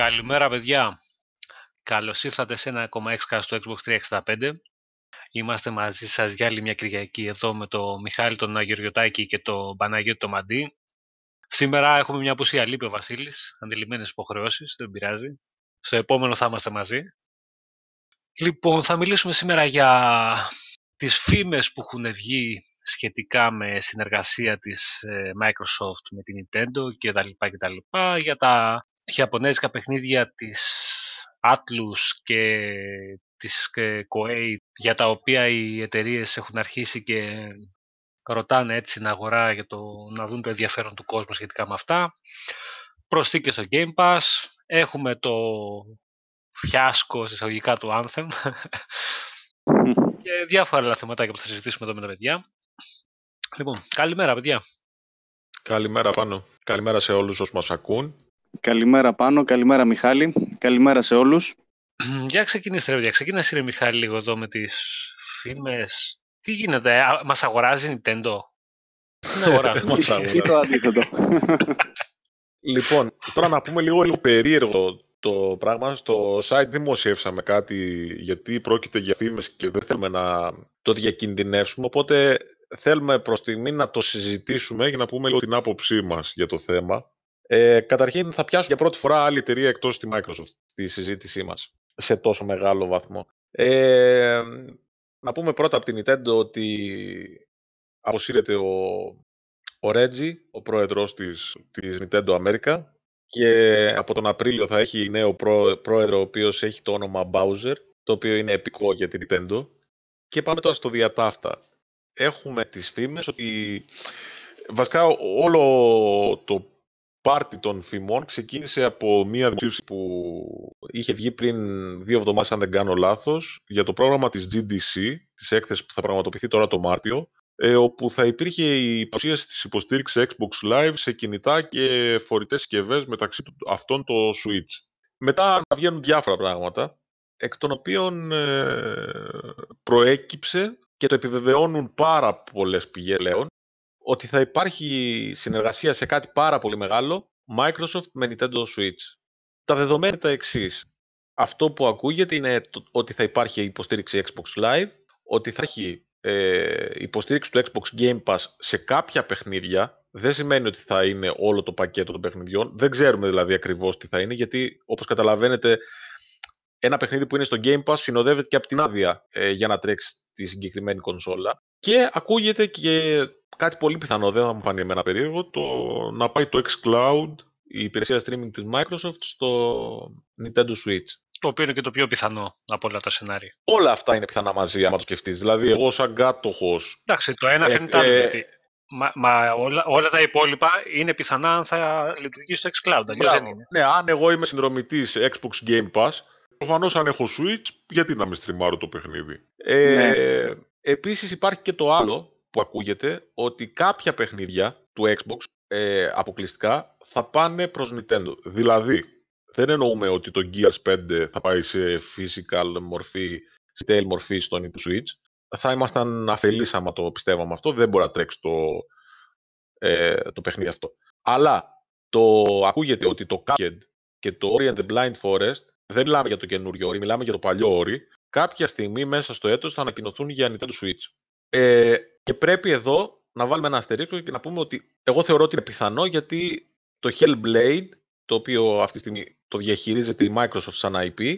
Καλημέρα παιδιά, καλώς ήρθατε σε ένα ακόμα Xcast στο Xbox 365. Είμαστε μαζί σας για άλλη μια Κυριακή εδώ με τον Μιχάλη τον Αγιοργιωτάκη και τον Παναγιώτη τον Μαντί. Σήμερα έχουμε μια απουσία, λείπει ο Βασίλης, αντιλημμένες υποχρεώσεις, δεν πειράζει. Στο επόμενο θα είμαστε μαζί. Λοιπόν, θα μιλήσουμε σήμερα για τις φήμες που έχουν βγει σχετικά με συνεργασία της Microsoft με την Nintendo κτλ. Για τα ιαπωνέζικα παιχνίδια της Atlus και της Koei, για τα οποία οι εταιρείες έχουν αρχίσει και ρωτάνε έτσι την αγορά για να δουν το ενδιαφέρον του κόσμου σχετικά με αυτά. Προσθήκες στο Game Pass. Έχουμε το φιάσκο συσταγωγικά του Anthem και διάφορα άλλα θεματάκια που θα συζητήσουμε εδώ με τα παιδιά. Λοιπόν, καλημέρα παιδιά. Καλημέρα Πάνο. Καλημέρα σε όλους όσους μας ακούν. Καλημέρα Πάνο, καλημέρα Μιχάλη, καλημέρα σε όλους. Για ξεκινήστε παιδιά, ξεκίνησε ρε Μιχάλη λίγο εδώ με τις φήμες. Τι γίνεται, μας αγοράζει Nintendo? Ναι, αγοράζει. Ή το αντίθετο? Λοιπόν, τώρα να πούμε λίγο περίεργο το πράγμα. Στο site δημοσιεύσαμε κάτι, γιατί πρόκειται για φήμες και δεν θέλουμε να το διακινδυνεύσουμε, οπότε θέλουμε προς στιγμή να το συζητήσουμε για να πούμε λίγο την άποψή μας για το θέμα. Καταρχήν θα πιάσω για πρώτη φορά άλλη εταιρεία εκτός τη Microsoft στη συζήτησή μας σε τόσο μεγάλο βαθμό. Να πούμε πρώτα από την Nintendo ότι αποσύρεται ο Reggie, ο πρόεδρος της Nintendo America, και από τον Απρίλιο θα έχει νέο πρόεδρο ο οποίος έχει το όνομα Bowser, το οποίο είναι επικό για την Nintendo. Και πάμε τώρα στο διατάφτα. Έχουμε τις φήμες ότι βασικά όλο το πάρτι των φημών ξεκίνησε από μία δημοσίευση που είχε βγει πριν 2 εβδομάδες, αν δεν κάνω λάθος, για το πρόγραμμα της GDC, της έκθεσης που θα πραγματοποιηθεί τώρα το Μάρτιο, όπου θα υπήρχε η παρουσίαση της υποστήριξης Xbox Live σε κινητά και φορητές συσκευές, μεταξύ αυτών το Switch. Μετά βγαίνουν διάφορα πράγματα, εκ των οποίων προέκυψε και το επιβεβαιώνουν πάρα πολλές πηγές πλέον, ότι θα υπάρχει συνεργασία σε κάτι πάρα πολύ μεγάλο, Microsoft με Nintendo Switch. Τα δεδομένα τα εξής. Αυτό που ακούγεται είναι ότι θα υπάρχει υποστήριξη Xbox Live, ότι θα έχει υποστήριξη του Xbox Game Pass σε κάποια παιχνίδια. Δεν σημαίνει ότι θα είναι όλο το πακέτο των παιχνιδιών. Δεν ξέρουμε δηλαδή ακριβώς τι θα είναι, γιατί όπως καταλαβαίνετε ένα παιχνίδι που είναι στο Game Pass συνοδεύεται και από την άδεια για να τρέξει τη συγκεκριμένη κονσόλα. Και ακούγεται και κάτι πολύ πιθανό, δεν θα μου φανεί εμένα περίεργο, το να πάει το xCloud, η υπηρεσία streaming της Microsoft, στο Nintendo Switch. Το οποίο είναι και το πιο πιθανό από όλα τα σενάρια. Όλα αυτά είναι πιθανά μαζί, άμα το σκεφτείς. Δηλαδή, εγώ σαν κάτοχος... Εντάξει, το ένα φαίνεται άλλο, γιατί... Μα όλα τα υπόλοιπα είναι πιθανά αν θα λειτουργήσει το xCloud, αλλιώς δεν είναι. Ναι, αν εγώ είμαι συνδρομητής Xbox Game Pass, προφανώς αν έχω Switch, γιατί να με στριμάρω το παιχνίδι. Ναι. Επίσης υπάρχει και το άλλο που ακούγεται, ότι κάποια παιχνίδια του Xbox αποκλειστικά θα πάνε προς Nintendo. Δηλαδή, δεν εννοούμε ότι το Gears 5 θα πάει σε physical μορφή, σε retail μορφή στο Switch. Θα ήμασταν αφελείς άμα το πιστεύαμε αυτό, δεν μπορεί να τρέξει το παιχνίδι αυτό. Αλλά το ακούγεται ότι το Cuphead και το Ori and the Blind Forest, δεν μιλάμε για το καινούριο Ori, μιλάμε για το παλιό Ori, κάποια στιγμή μέσα στο έτος θα ανακοινωθούν για Nintendo Switch. Και πρέπει εδώ να βάλουμε ένα αστερίσκο και να πούμε ότι εγώ θεωρώ ότι είναι πιθανό, γιατί το Hellblade, το οποίο αυτή τη στιγμή το διαχειρίζεται η Microsoft σαν IP,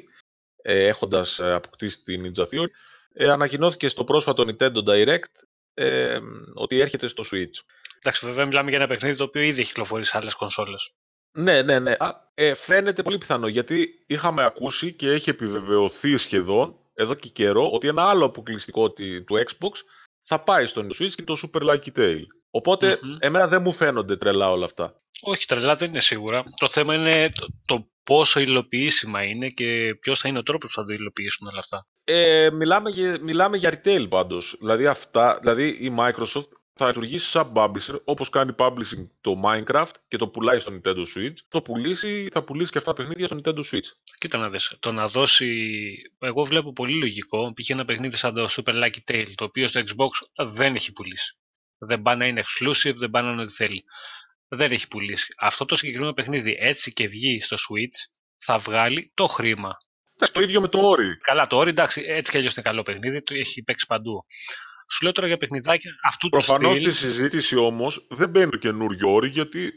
έχοντας αποκτήσει την Ninja Theory, ανακοινώθηκε στο πρόσφατο Nintendo Direct ότι έρχεται στο Switch. Εντάξει, βέβαια μιλάμε για ένα παιχνίδι το οποίο ήδη έχει κυκλοφορήσει σε άλλες κονσόλες. Ναι. Φαίνεται πολύ πιθανό, γιατί είχαμε ακούσει και έχει επιβεβαιωθεί σχεδόν εδώ και καιρό ότι ένα άλλο αποκλειστικό του Xbox θα πάει στο Nintendo Switch και το Super Lucky Tale. Οπότε, εμένα δεν μου φαίνονται τρελά όλα αυτά. Όχι, τρελά δεν είναι σίγουρα. Το θέμα είναι το πόσο υλοποιήσιμα είναι και ποιος θα είναι ο τρόπος που θα το υλοποιήσουν όλα αυτά. Μιλάμε για retail πάντως. Δηλαδή, η Microsoft θα λειτουργήσει σαν publisher, όπως κάνει publishing το Minecraft και το πουλάει στο Nintendo Switch. Θα πουλήσει και αυτά τα παιχνίδια στο Nintendo Switch. Κοίτα να δεις, το να δώσει... Εγώ βλέπω πολύ λογικό, π.χ. ένα παιχνίδι σαν το Super Lucky Tale, το οποίο στο Xbox δεν έχει πουλήσει. Δεν πάει να είναι exclusive, δεν πάει να είναι ό,τι θέλει. Δεν έχει πουλήσει. Αυτό το συγκεκριμένο παιχνίδι έτσι και βγει στο Switch, θα βγάλει το χρήμα. Εντάξει, το ίδιο με το Ori. Καλά, το Ori, εντάξει, έτσι κι αλλιώς είναι καλό παιχνίδι, το έχει παίξει παντού. Σου λέω τώρα για παιχνιδάκια αυτού του στυλ. Προφανώς στη συζήτηση όμως δεν μπαίνει το καινούριο Ori, γιατί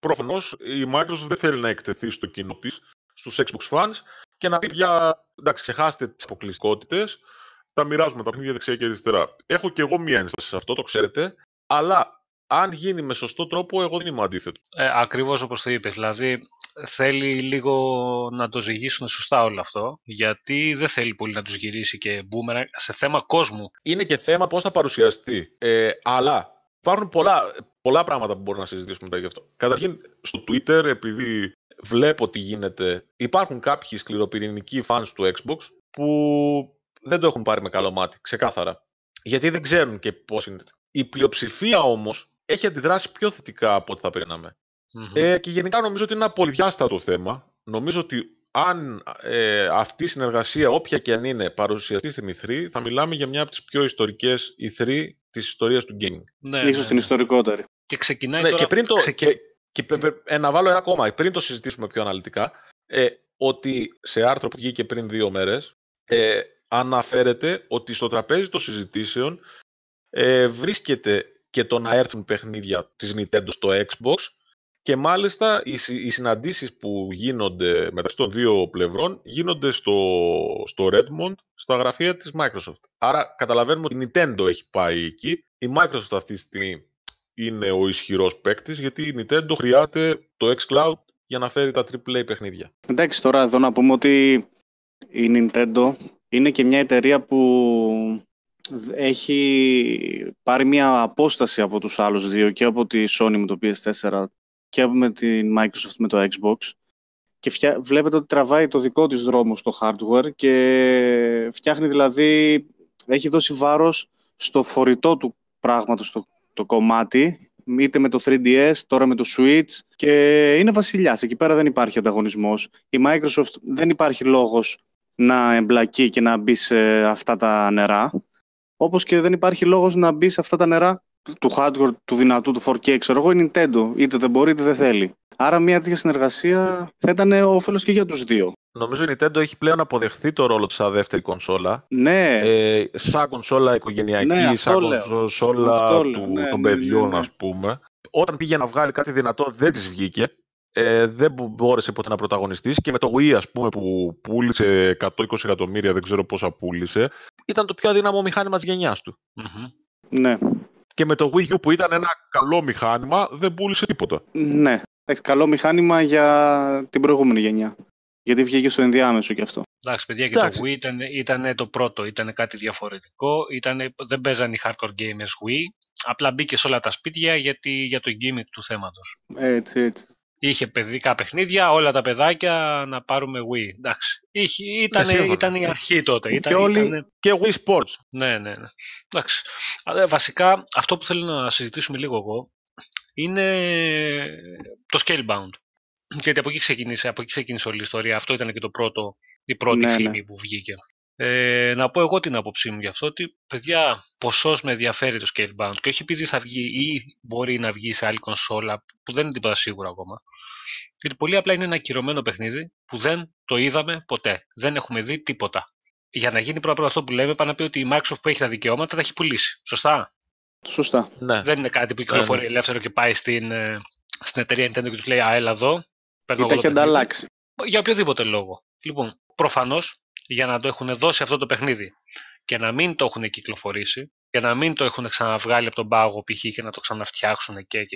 προφανώς η Microsoft δεν θέλει να εκτεθεί στο κοινό της, στους Xbox fans, και να πει πια, εντάξει, ξεχάστε τις αποκλειστικότητες, τα μοιράζουμε τα παιχνίδια δεξιά και αριστερά. Έχω κι εγώ μία ένσταση σε αυτό, το ξέρετε, αλλά αν γίνει με σωστό τρόπο, εγώ δεν είμαι αντίθετο. Ακριβώς όπως το είπες. Δηλαδή, θέλει λίγο να το ζυγίσουν σωστά όλο αυτό, γιατί δεν θέλει πολύ να τους γυρίσει και boomerang σε θέμα κόσμου. Είναι και θέμα πώς θα παρουσιαστεί. Αλλά υπάρχουν πολλά πράγματα που μπορούμε να συζητήσουμε μετά γι' αυτό. Καταρχήν, στο Twitter, επειδή βλέπω τι γίνεται, υπάρχουν κάποιοι σκληροπυρηνικοί fans του Xbox που δεν το έχουν πάρει με καλό μάτι, ξεκάθαρα. Γιατί δεν ξέρουν και πώς είναι. Η πλειοψηφία όμως έχει αντιδράσει πιο θετικά από ό,τι θα περνάμε. Mm-hmm. Και γενικά νομίζω ότι είναι ένα πολυδιάστατο θέμα. Νομίζω ότι αν αυτή η συνεργασία, όποια και αν είναι, παρουσιαστεί στην E3, θα μιλάμε για μια από τις πιο ιστορικές E3 της ιστορίας του gaming. Ναι, ίσως την ιστορικότερη. Και ξεκινάει τώρα... Και πριν το... να βάλω ένα ακόμα, πριν το συζητήσουμε πιο αναλυτικά, ότι σε άρθρο που βγήκε πριν 2 μέρες, αναφέρεται ότι στο τραπέζι των συζητήσεων βρίσκεται και το να έρθουν παιχνίδια της Nintendo στο Xbox, και μάλιστα οι συναντήσεις που γίνονται μεταξύ των δύο πλευρών γίνονται στο Redmond, στα γραφεία της Microsoft. Άρα καταλαβαίνουμε ότι η Nintendo έχει πάει εκεί. Η Microsoft αυτή τη στιγμή είναι ο ισχυρός παίκτης, γιατί η Nintendo χρειάζεται το xCloud για να φέρει τα AAA παιχνίδια. Εντάξει, τώρα εδώ να πούμε ότι η Nintendo είναι και μια εταιρεία που έχει πάρει μια απόσταση από τους άλλους δύο, και από τη Sony με το PS4 και με την Microsoft με το Xbox, και βλέπετε ότι τραβάει το δικό της δρόμο στο hardware και φτιάχνει, δηλαδή έχει δώσει βάρος στο φορητό του πράγματος το κομμάτι, είτε με το 3DS, τώρα με το Switch, και είναι βασιλιάς. Εκεί πέρα δεν υπάρχει ανταγωνισμός. Η Microsoft δεν υπάρχει λόγος να εμπλακεί και να μπει σε αυτά τα νερά, όπως και δεν υπάρχει λόγος να μπει σε αυτά τα νερά του hardware, του δυνατού, του 4K, ξέρω εγώ, η Nintendo. Είτε δεν μπορεί, είτε δεν θέλει. Άρα μια τέτοια συνεργασία θα ήταν όφελος και για τους δύο. Νομίζω η Nintendo έχει πλέον αποδεχθεί το ρόλο της σαν δεύτερη κονσόλα. Ναι. Σαν κονσόλα οικογενειακή, ναι, σαν κονσόλα των παιδιών, ας πούμε. Όταν πήγε να βγάλει κάτι δυνατό, δεν της βγήκε. Δεν μπόρεσε ποτέ να πρωταγωνιστείς, και με το Wii, ας πούμε, που πούλησε 120 εκατομμύρια, δεν ξέρω πόσα πούλησε, ήταν το πιο αδύναμο μηχάνημα της γενιάς του. Mm-hmm. Ναι. Και με το Wii U, που ήταν ένα καλό μηχάνημα, δεν πούλησε τίποτα. Ναι. Καλό μηχάνημα για την προηγούμενη γενιά. Γιατί βγήκε στο ενδιάμεσο κι αυτό. Εντάξει, παιδιά, και το Wii ήταν το πρώτο. Ήταν κάτι διαφορετικό. Δεν παίζαν οι hardcore gamers Wii. Απλά μπήκε σε όλα τα σπίτια για το gimmick του θέματος. Έτσι. Είχε παιδικά παιχνίδια, όλα τα παιδάκια να πάρουμε Wii. Εντάξει. Ήταν η αρχή τότε. Και Wii Sports. Ναι. Εντάξει. Βασικά, αυτό που θέλω να συζητήσουμε λίγο εγώ είναι το Scalebound. Γιατί από εκεί ξεκίνησε όλη η ιστορία. Αυτό ήταν και η πρώτη φήμη που βγήκε. Να πω εγώ την άποψή μου γι' αυτό, ότι παιδιά, ποσός με ενδιαφέρει το Scalebound, και όχι επειδή θα βγει ή μπορεί να βγει σε άλλη κονσόλα, που δεν είναι τίποτα σίγουρα ακόμα, γιατί πολύ απλά είναι ένα ακυρωμένο παιχνίδι που δεν το είδαμε ποτέ, δεν έχουμε δει τίποτα. Για να γίνει πρώτα αυτό που λέμε, πάνε να πει ότι η Microsoft που έχει τα δικαιώματα τα έχει πουλήσει, σωστά. Ναι. Δεν είναι κάτι που κυκλοφορεί ελεύθερο και πάει στην εταιρεία Nintendo και του λέει έλα εδώ, παίρνω εγώ το παιχνίδι, για οποιοδήποτε λόγο. Λοιπόν, προφανώς, για να το έχουν δώσει αυτό το παιχνίδι και να μην το έχουν κυκλοφορήσει, και να μην το έχουν ξαναβγάλει από τον πάγο π.χ. και να το ξαναφτιάξουν και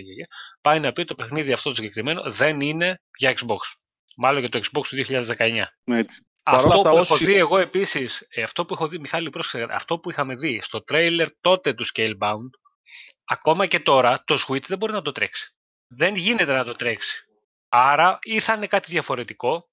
πάει να πει το παιχνίδι αυτό το συγκεκριμένο δεν είναι για Xbox. Μάλλον για το Xbox του 2019. Έτσι. Αυτό που έχω δει, Μιχάλη, πρόσεξε, αυτό που είχαμε δει στο τρέιλερ τότε του Scalebound, ακόμα και τώρα το Switch δεν μπορεί να το τρέξει. Δεν γίνεται να το τρέξει. Άρα ή θα είναι κάτι διαφορετικό,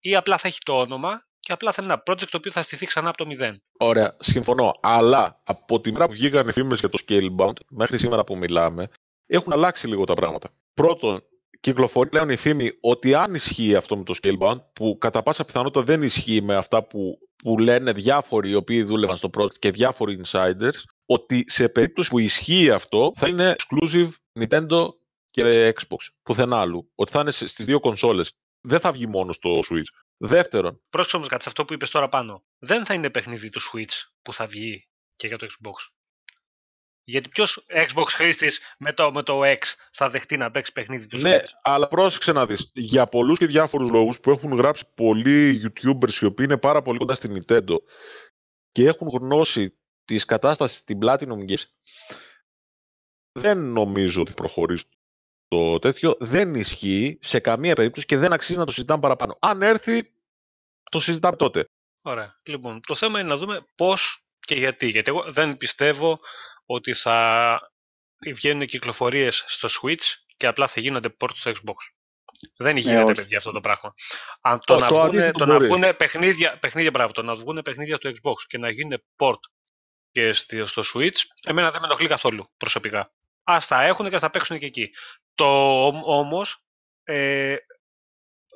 ή απλά θα έχει το όνομα, και απλά θέλει ένα project το οποίο θα στηθεί ξανά από το 0. Ωραία, συμφωνώ. Αλλά από τη μέρα που βγήκαν οι φήμες για το Scalebound μέχρι σήμερα που μιλάμε, έχουν αλλάξει λίγο τα πράγματα. Πρώτον, κυκλοφορεί πλέον η φήμη ότι αν ισχύει αυτό με το Scalebound, που κατά πάσα πιθανότητα δεν ισχύει με αυτά που λένε διάφοροι οι οποίοι δούλευαν στο project και διάφοροι insiders, ότι σε περίπτωση που ισχύει αυτό θα είναι exclusive Nintendo και Xbox. Πουθενά άλλου. Ότι θα είναι στις δύο κονσόλες. δεν θα βγει μόνο στο Switch. Δεύτερον. Πρόσεξε όμως κάτι σε αυτό που είπες τώρα πάνω. Δεν θα είναι παιχνίδι του Switch που θα βγει και για το Xbox. Γιατί ποιος Xbox χρήστης με το X θα δεχτεί να παίξει παιχνίδι του Switch. Ναι, αλλά πρόσεξε να δεις. Για πολλούς και διάφορους λόγους που έχουν γράψει πολλοί YouTubers οι οποίοι είναι πάρα πολύ κοντά στην Nintendo και έχουν γνώση της κατάστασης στην Platinum Games, δεν νομίζω ότι προχωρήσει το τέτοιο. Δεν ισχύει σε καμία περίπτωση και δεν αξίζει να το συζητάμε παραπάνω. Αν έρθει, το συζητάμε τότε. Ωραία. Λοιπόν, το θέμα είναι να δούμε πώς και γιατί. Γιατί εγώ δεν πιστεύω ότι θα βγαίνουν κυκλοφορίες στο Switch και απλά θα γίνονται ports στο Xbox. Δεν γίνεται, παιδιά, αυτό το πράγμα. Αν να βγουν παιχνίδια στο Xbox και να γίνει port και στο Switch, εμένα δεν με ενοχλεί καθόλου προσωπικά. Ας τα έχουν και ας τα παίξουν και εκεί. Όμως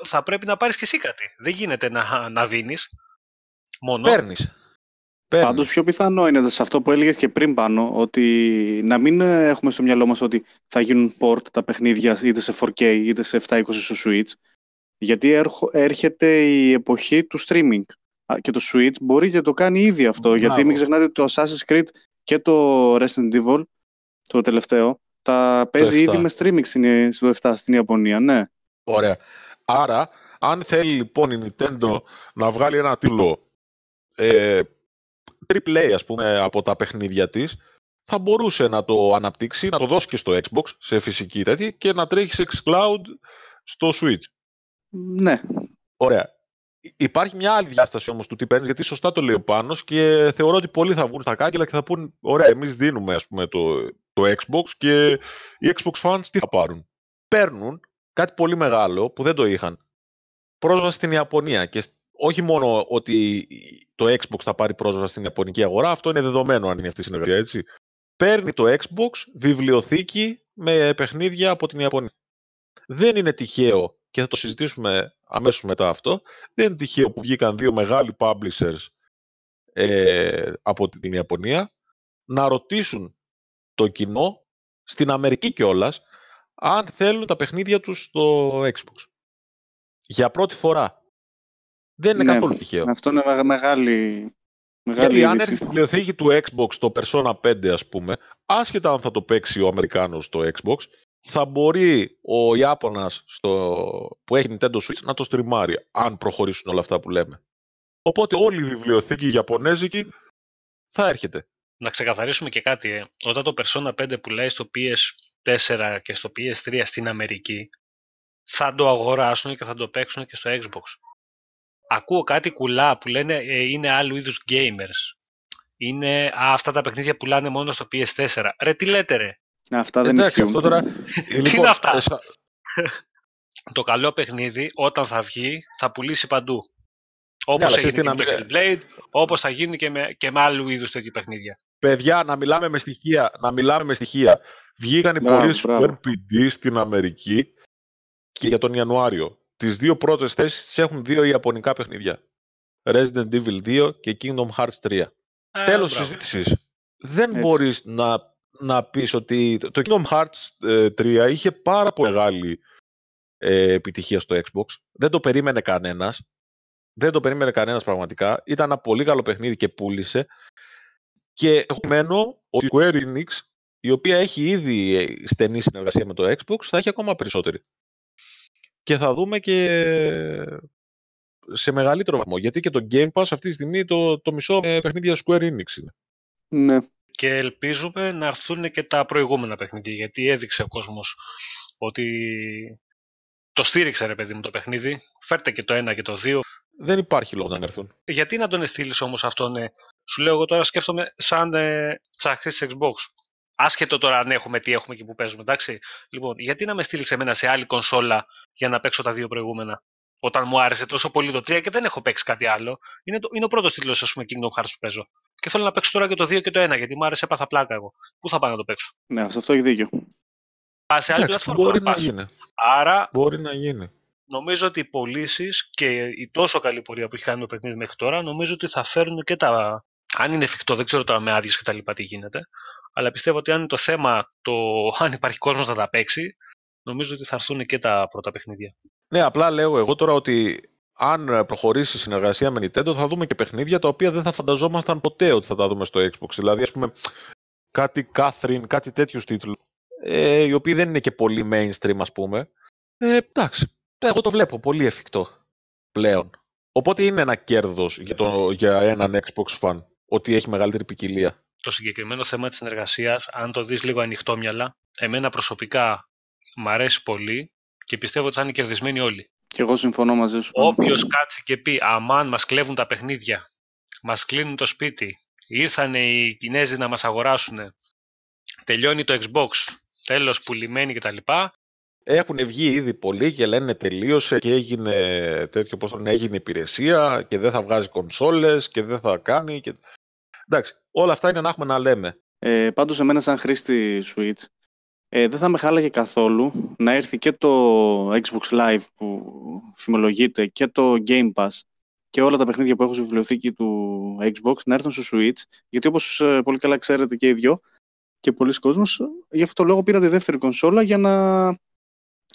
θα πρέπει να πάρεις και εσύ κάτι. Δεν γίνεται να δίνεις μόνο. Παίρνεις. Πάντως πιο πιθανό είναι σε αυτό που έλεγες και πριν πάνω, ότι να μην έχουμε στο μυαλό μας ότι θα γίνουν port τα παιχνίδια είτε σε 4K είτε σε 720 στο Switch, γιατί έρχεται η εποχή του streaming και το Switch μπορεί και το κάνει ήδη αυτό. Μπράβο. Γιατί μην ξεχνάτε ότι το Assassin's Creed και το Resident Evil, το τελευταίο, τα παίζει ήδη με streaming στο 7 στην Ιαπωνία, ναι. Ωραία. Άρα, αν θέλει λοιπόν η Nintendo να βγάλει ένα τίτλο AAA, ας πούμε, από τα παιχνίδια της, θα μπορούσε να το αναπτύξει, να το δώσει και στο Xbox, σε φυσική τέτοια, και να τρέχει σε xCloud στο Switch. Ναι. Ωραία. Υπάρχει μια άλλη διάσταση όμως του τι παίρνει, γιατί σωστά το λέει ο Πάνος και θεωρώ ότι πολλοί θα βγουν τα κάγκελα και θα πούν, ωραία, εμείς δίνουμε, ας πούμε, το Xbox και οι Xbox fans τι θα πάρουν. Παίρνουν κάτι πολύ μεγάλο που δεν το είχαν. Πρόσβαση στην Ιαπωνία. Και όχι μόνο ότι το Xbox θα πάρει πρόσβαση στην ιαπωνική αγορά, αυτό είναι δεδομένο αν είναι αυτή η συνεργασία, έτσι. Παίρνει το Xbox βιβλιοθήκη με παιχνίδια από την Ιαπωνία. Δεν είναι τυχαίο, και θα το συζητήσουμε αμέσως μετά αυτό, δεν είναι τυχαίο που βγήκαν δύο μεγάλοι publishers από την Ιαπωνία να ρωτήσουν το κοινό, στην Αμερική κιόλας, αν θέλουν τα παιχνίδια τους στο Xbox. Για πρώτη φορά. Δεν είναι καθόλου τυχαίο. Αυτό είναι μεγάλη γιατί αν έρθει στην βιβλιοθήκη του Xbox το Persona 5, ας πούμε, άσχετα αν θα το παίξει ο Αμερικάνος στο Xbox, θα μπορεί ο Ιάπωνας που έχει Nintendo Switch να το στριμάρει, αν προχωρήσουν όλα αυτά που λέμε. Οπότε όλη η βιβλιοθήκη Ιαπωνέζικη θα έρχεται. Να ξεκαθαρίσουμε και κάτι. Όταν το Persona 5 πουλάει στο PS4 και στο PS3 στην Αμερική, θα το αγοράσουν και θα το παίξουν και στο Xbox. Ακούω κάτι κουλά που λένε είναι άλλου είδους gamers. Είναι αυτά τα παιχνίδια πουλάνε μόνο στο PS4. Ρε, τι λέτε ρε. Αυτά δεν ισχύουν. Αυτό τώρα. Λοιπόν, τι είναι αυτά. Το καλό παιχνίδι όταν θα βγει θα πουλήσει παντού. Όπως έγινε και με το Hellblade, όπως θα γίνει και με άλλου είδους τέτοια παιχνίδια. Παιδιά, να μιλάμε με στοιχεία. Βγήκαν οι πωλήσεις του RPD στην Αμερική και για τον Ιανουάριο. Τις δύο πρώτες θέσεις τις έχουν δύο ιαπωνικά παιχνίδια. Resident Evil 2 και Kingdom Hearts 3. Τέλος συζήτησης. Δεν μπορείς να πεις ότι το Kingdom Hearts 3 είχε πάρα πολύ μεγάλη επιτυχία στο Xbox. Δεν το περίμενε κανένας πραγματικά. Ήταν ένα πολύ καλό παιχνίδι και πούλησε. Και εγώ μένω ότι η Square Enix, η οποία έχει ήδη στενή συνεργασία με το Xbox, θα έχει ακόμα περισσότερη. Και θα δούμε και σε μεγαλύτερο βαθμό. Γιατί και το Game Pass αυτή τη στιγμή το μισό παιχνίδια Square Enix είναι. Ναι. Και ελπίζουμε να έρθουν και τα προηγούμενα παιχνίδια. Γιατί έδειξε ο κόσμος ότι το στήριξε, ρε παιδί μου, το παιχνίδι. Φέρτε και το 1 και το 2. Δεν υπάρχει λόγο να έρθουν. Γιατί να τον στείλεις όμως αυτόν, ναι. Σου λέω εγώ τώρα σκέφτομαι σαν τσαχρής Xbox. Άσχετο τώρα αν έχουμε τι έχουμε και που παίζουμε, εντάξει. Λοιπόν, γιατί να με στείλεις εμένα σε άλλη κονσόλα για να παίξω τα δύο προηγούμενα. Όταν μου άρεσε τόσο πολύ το 3 και δεν έχω παίξει κάτι άλλο. Είναι ο πρώτος τίτλος, ας πούμε, Kingdom Hearts που παίζω. Και θέλω να παίξω τώρα και το 2 και το 1, γιατί μου άρεσε, έπαθα πλάκα εγώ. Πού θα πάω να το παίξω. Ναι, σε αυτό έχει δίκιο. Σε άλλη πλατφόρμα. Μπορεί να γίνει. Άρα. Μπορεί να γίνει. Νομίζω ότι οι πωλήσεις και η τόσο καλή πορεία που έχει κάνει το παιχνίδι μέχρι τώρα, νομίζω ότι θα φέρνουν και τα. Αν είναι εφικτό, δεν ξέρω τώρα με άδειες και τα λοιπά τι γίνεται. Αλλά πιστεύω ότι αν είναι το θέμα, αν υπάρχει κόσμος να τα παίξει, νομίζω ότι θα έρθουν και τα πρώτα παιχνίδια. Ναι, απλά λέω εγώ τώρα ότι αν προχωρήσει η συνεργασία με Nintendo θα δούμε και παιχνίδια τα οποία δεν θα φανταζόμασταν ποτέ ότι θα τα δούμε στο Xbox. Δηλαδή, ας πούμε, κάτι Catherine, κάτι τέτοιους τίτλους, οι οποίοι δεν είναι και πολύ mainstream, ας πούμε. Εντάξει, εγώ το βλέπω πολύ εφικτό πλέον. Οπότε είναι ένα κέρδος για έναν Xbox fan, ότι έχει μεγαλύτερη ποικιλία. Το συγκεκριμένο θέμα της συνεργασίας, αν το δεις λίγο ανοιχτόμυαλα, εμένα προσωπικά μ' αρέσει πολύ και πιστεύω ότι θα είναι κερδισμένοι όλοι. Και εγώ συμφωνώ μαζί σου. Όποιος κάτσει και πει, αμάν μας κλέβουν τα παιχνίδια, μας κλείνουν το σπίτι, ήρθανε οι Κινέζοι να μας αγοράσουν, τελειώνει το Xbox, τέλος πουλημένοι κτλ. Έχουν βγει ήδη πολλοί και λένε τελείωσε και έγινε τέτοιο, πώς λένε, έγινε υπηρεσία και δεν θα βγάζει κονσόλες και δεν θα κάνει. Και... εντάξει, όλα αυτά είναι να έχουμε να λέμε. Πάντως εμένα σαν χρήστη Switch δεν θα με χάλαγε καθόλου να έρθει και το Xbox Live που φημολογείται και το Game Pass και όλα τα παιχνίδια που έχω στη βιβλιοθήκη του Xbox να έρθουν στο Switch, γιατί όπως πολύ καλά ξέρετε και οι δυο και πολλοί κόσμος, γι' αυτό το λόγο πήρα τη δεύτερη κονσόλα για να...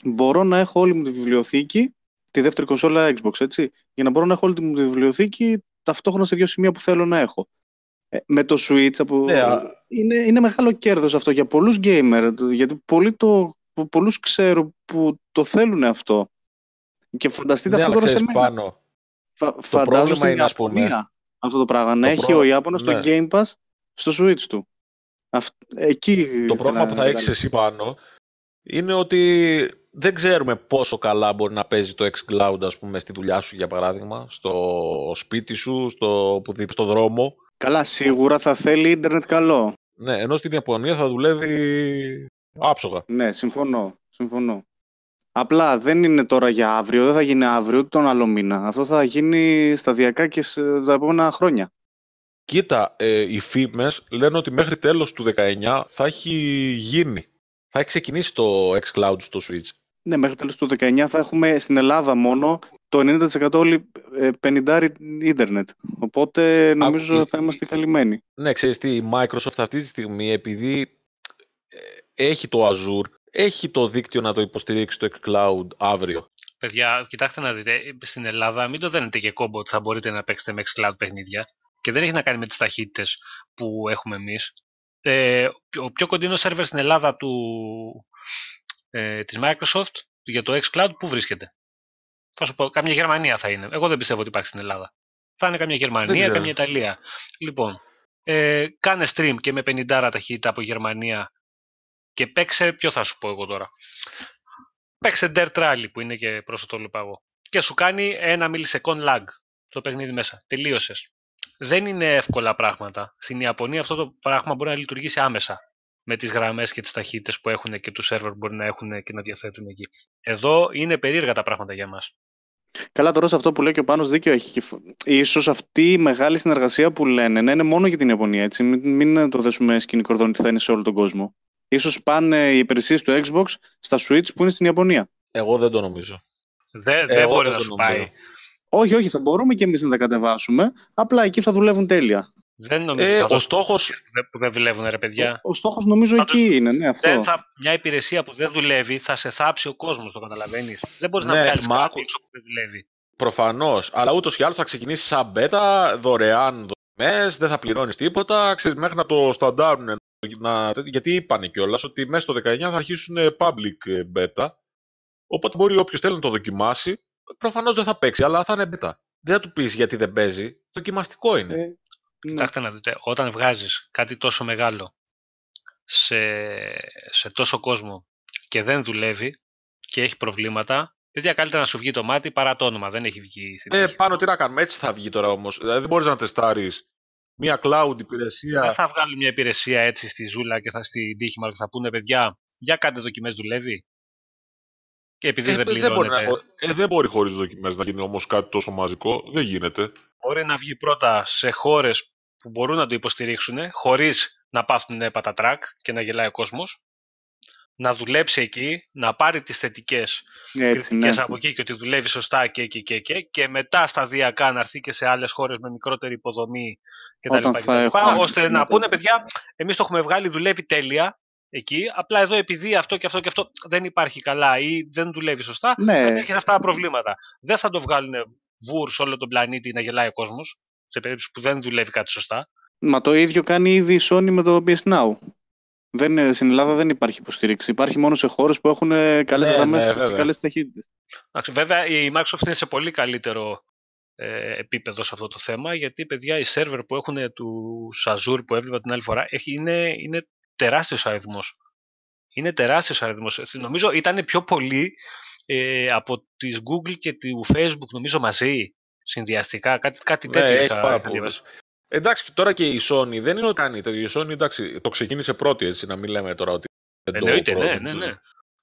μπορώ να έχω όλη μου τη βιβλιοθήκη, τη δεύτερη κονσόλα Xbox, έτσι, για να μπορώ να έχω όλη μου τη βιβλιοθήκη ταυτόχρονα σε δύο σημεία που θέλω να έχω. Με το Switch από... είναι μεγάλο κέρδος αυτό για πολλούς gamer, γιατί πολλούς ξέρω που το θέλουν αυτό. Και φανταστείτε αυτό τώρα σε μένα. Φαντάζομαι στην Ιαπωνία αυτό το πράγμα. Να έχει ο Ιάπωνας το Game Pass στο Switch του. Εκεί το πρόβλημα που θα έχεις εσύ πάνω είναι ότι δεν ξέρουμε πόσο καλά μπορεί να παίζει το xCloud, ας πούμε, στη δουλειά σου, για παράδειγμα, στο σπίτι σου, στο δρόμο. Καλά, σίγουρα θα θέλει ίντερνετ καλό. Ναι, ενώ στην Ιαπωνία θα δουλεύει άψογα. Ναι, συμφωνώ. Απλά δεν είναι τώρα για αύριο, δεν θα γίνει αύριο ούτε τον άλλο μήνα. Αυτό θα γίνει σταδιακά και τα επόμενα χρόνια. Κοίτα, οι φήμες λένε ότι μέχρι τέλος του 19 θα έχει γίνει. Θα έχει ξεκινήσει το xCloud στο Switch. Ναι, μέχρι τέλος του 19 θα έχουμε στην Ελλάδα μόνο το 90% όλοι 50 ίντερνετ. Οπότε νομίζω θα είμαστε καλυμμένοι. Ναι, ξέρεις τι, η Microsoft αυτή τη στιγμή, επειδή έχει το Azure, έχει το δίκτυο να το υποστηρίξει το xCloud αύριο. Παιδιά, κοιτάξτε να δείτε, στην Ελλάδα μην το δένετε και κόμπο ότι θα μπορείτε να παίξετε με xCloud παιχνίδια. Και δεν έχει να κάνει με τις ταχύτητες που έχουμε εμείς. Ο πιο κοντινό σερβερ στην Ελλάδα της Microsoft για το xCloud που βρίσκεται. Θα σου πω, καμιά Γερμανία θα είναι. Εγώ δεν πιστεύω ότι υπάρχει στην Ελλάδα. Θα είναι καμιά Γερμανία, καμιά Ιταλία. Λοιπόν, κάνε stream και με 50 ταχύτητα από Γερμανία και παίξε, ποιο θα σου πω εγώ τώρα. Παίξε Dirt Rally που είναι και πρόσθετο λουπαγό. Και σου κάνει 1 millisecond lag το παιχνίδι μέσα. Τελείωσες. Δεν είναι εύκολα πράγματα. Στην Ιαπωνία αυτό το πράγμα μπορεί να λειτουργήσει άμεσα με τις γραμμές και τις ταχύτητες που έχουν και τους σερβερ μπορεί να έχουν και να διαθέτουν εκεί. Εδώ είναι περίεργα τα πράγματα για μας. Καλά, τώρα σε αυτό που λέει και ο Πάνος δίκιο έχει. Ίσως αυτή η μεγάλη συνεργασία που λένε να είναι μόνο για την Ιαπωνία, έτσι. Μην το δέσουμε σκηνή κορδόνι ότι θα είναι σε όλο τον κόσμο. Ίσως πάνε οι υπηρεσίες του Xbox στα Switch που είναι στην Ιαπωνία. Εγώ δεν το νομίζω. Δεν μπορεί να σου πάει. Όχι, θα μπορούμε και εμείς να τα κατεβάσουμε. Απλά εκεί θα δουλεύουν τέλεια. Δεν νομίζω. Ο στόχος. Δεν δουλεύουν, ρε παιδιά. Ο στόχος νομίζω εκεί είναι. Ναι, αυτό. Μια υπηρεσία που δεν δουλεύει θα σε θάψει ο κόσμος, το καταλαβαίνεις. Δεν μπορείς να βγάλεις κάτι που δεν δουλεύει. Προφανώς. Αλλά ούτως ή άλλως θα ξεκινήσει σαν beta, δωρεάν δομές, δεν θα πληρώνεις τίποτα. Ξέρεις, μέχρι να το σταντάρουν. Γιατί είπανε κιόλας ότι μέσα στο 19 θα αρχίσουν public beta. Οπότε μπορεί όποιος θέλει να το δοκιμάσει. Προφανώς δεν θα παίξει, αλλά θα είναι beta. Δεν θα του πεις γιατί δεν παίζει. Δοκιμαστικό είναι. Κοιτάξτε να δείτε, όταν βγάζεις κάτι τόσο μεγάλο σε τόσο κόσμο και δεν δουλεύει και έχει προβλήματα, παιδιά, καλύτερα να σου βγει το μάτι παρά το όνομα. Δεν έχει βγει. Πάνω τι να κάνουμε, έτσι θα βγει τώρα όμως. Δηλαδή δεν μπορείς να τεστάρεις μια cloud υπηρεσία. Δεν θα βγάλουν μια υπηρεσία έτσι στη ζούλα και στην τύχη μας και θα πούνε, παιδιά, για κάντε δοκιμές, δουλεύει. Και επειδή δεν μπορεί χωρίς δοκιμές να γίνει όμως κάτι τόσο μαζικό. Δεν γίνεται. Μπορεί να βγει πρώτα σε χώρες που μπορούν να το υποστηρίξουν χωρίς να πάθουν πατατράκ και να γελάει ο κόσμος. Να δουλέψει εκεί, να πάρει τις θετικές κριτικές από εκεί και ότι δουλεύει σωστά και μετά σταδιακά να έρθει και σε άλλες χώρες με μικρότερη υποδομή κτλ. Ώστε να πούνε, παιδιά, εμείς το έχουμε βγάλει, δουλεύει τέλεια. εκεί. Απλά εδώ επειδή αυτό και αυτό και αυτό δεν υπάρχει καλά ή δεν δουλεύει σωστά, ναι, θα έχει αυτά τα προβλήματα. Δεν θα το βγάλουν βούρ σε όλο τον πλανήτη να γελάει ο κόσμος, σε περίπτωση που δεν δουλεύει κάτι σωστά. Μα το ίδιο κάνει ήδη η Sony με το PS Now. Στην Ελλάδα δεν υπάρχει υποστήριξη. Υπάρχει μόνο σε χώρες που έχουν καλές γραμμές και καλές ταχύτητες. Βέβαια, η Microsoft είναι σε πολύ καλύτερο επίπεδο σε αυτό το θέμα, γιατί παιδιά, οι σερβερ που έχουν του Azure που έβλεπα την άλλη φορά είναι τεράστιος αριθμός. Είναι τεράστιος αριθμός. Νομίζω ήταν πιο πολύ από τις Google και του Facebook, νομίζω μαζί συνδυαστικά. Κάτι τέτοιο. Έχει πάρα πολλούς. Εντάξει, τώρα και η Sony δεν είναι ότι κάνει το. Η Sony εντάξει, το ξεκίνησε πρώτη, έτσι, να μην λέμε τώρα ότι. Εννοείται, ναι.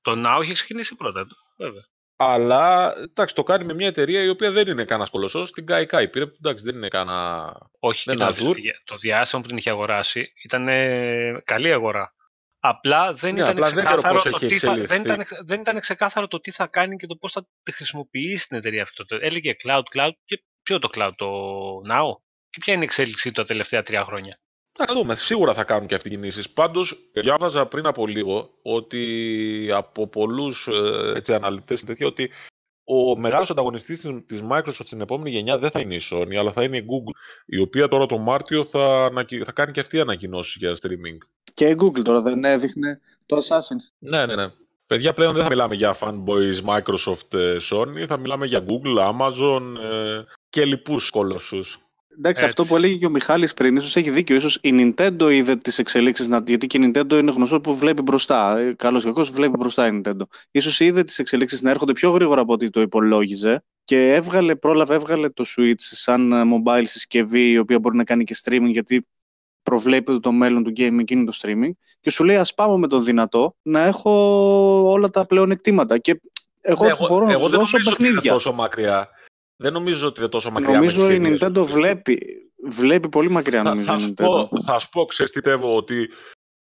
Το Now έχει ξεκινήσει πρώτα, βέβαια. Αλλά εντάξει, το κάνει με μια εταιρεία η οποία δεν είναι κανένα κολοσσό. Την Gaikai πήρε, εντάξει, δεν είναι κανένα. Όχι, το διάστημα που την είχε αγοράσει ήταν καλή αγορά. Απλά δεν ήταν ξεκάθαρο το τι θα κάνει και το πώς θα τη χρησιμοποιήσει την εταιρεία αυτό. Έλεγε cloud και ποιο το cloud, το Now. Και ποια είναι η εξέλιξή του τα τελευταία 3 χρόνια. Να δούμε, σίγουρα θα κάνουν και αυτοί κινήσεις. Πάντως, διάβαζα πριν από λίγο ότι από πολλούς αναλυτές ότι ο μεγάλος ανταγωνιστής της Microsoft στην επόμενη γενιά δεν θα είναι η Sony, αλλά θα είναι η Google, η οποία τώρα το Μάρτιο θα κάνει και αυτή ανακοινώσεις για streaming. Και η Google τώρα δεν έδειχνε το Assassin's. Ναι. Παιδιά, πλέον δεν θα μιλάμε για fanboys Microsoft, Sony, θα μιλάμε για Google, Amazon και λοιπούς κολοσσούς. Εντάξει, έτσι. Αυτό που έλεγε και ο Μιχάλης πριν, ίσως έχει δίκιο. Ίσως η Nintendo είδε τις εξελίξεις, γιατί και η Nintendo είναι γνωστό που βλέπει μπροστά. Καλός και κακός βλέπει μπροστά η Nintendo. Ίσως είδε τις εξελίξεις να έρχονται πιο γρήγορα από ό,τι το υπολόγιζε και έβγαλε το Switch σαν mobile συσκευή, η οποία μπορεί να κάνει και streaming, γιατί προβλέπει το μέλλον του gaming είναι το streaming. Και σου λέει, ας πάμε με τον δυνατό να έχω όλα τα πλεονεκτήματα. Και εγώ μπορώ να σου δώσω παιχνίδια. Τόσο μακριά. Δεν νομίζω ότι είναι τόσο μακριά. Νομίζω η Nintendo βλέπει πολύ μακριά. Θα σου πω, ξέρεις τι πιστεύω, ότι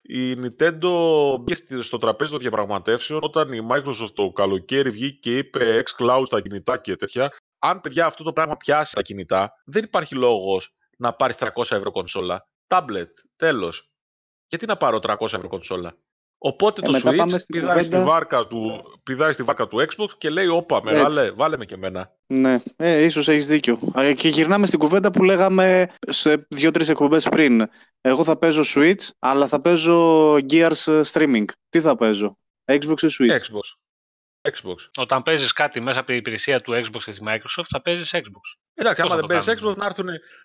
η Nintendo μπήκε στο τραπέζι των διαπραγματεύσεων όταν η Microsoft το καλοκαίρι βγήκε και είπε xCloud στα κινητά και τέτοια. Αν παιδιά αυτό το πράγμα πιάσει τα κινητά, δεν υπάρχει λόγος να πάρεις 300 ευρώ κονσόλα. Τάμπλετ, τέλος. Γιατί να πάρω 300 ευρώ κονσόλα. Οπότε το Switch πηδάει στη βάρκα του Xbox και λέει όπα, μεγάλε, βάλε με και εμένα. Ναι, ίσως έχεις δίκιο. Και γυρνάμε στην κουβέντα που λέγαμε σε 2-3 εκπομπές πριν. Εγώ θα παίζω Switch, αλλά θα παίζω Gears streaming. Τι θα παίζω, Xbox ή Switch? Xbox. Όταν παίζεις κάτι μέσα από την υπηρεσία του Xbox και τη Microsoft, θα παίζεις Xbox. Εντάξει, άμα δεν παίζεις Xbox,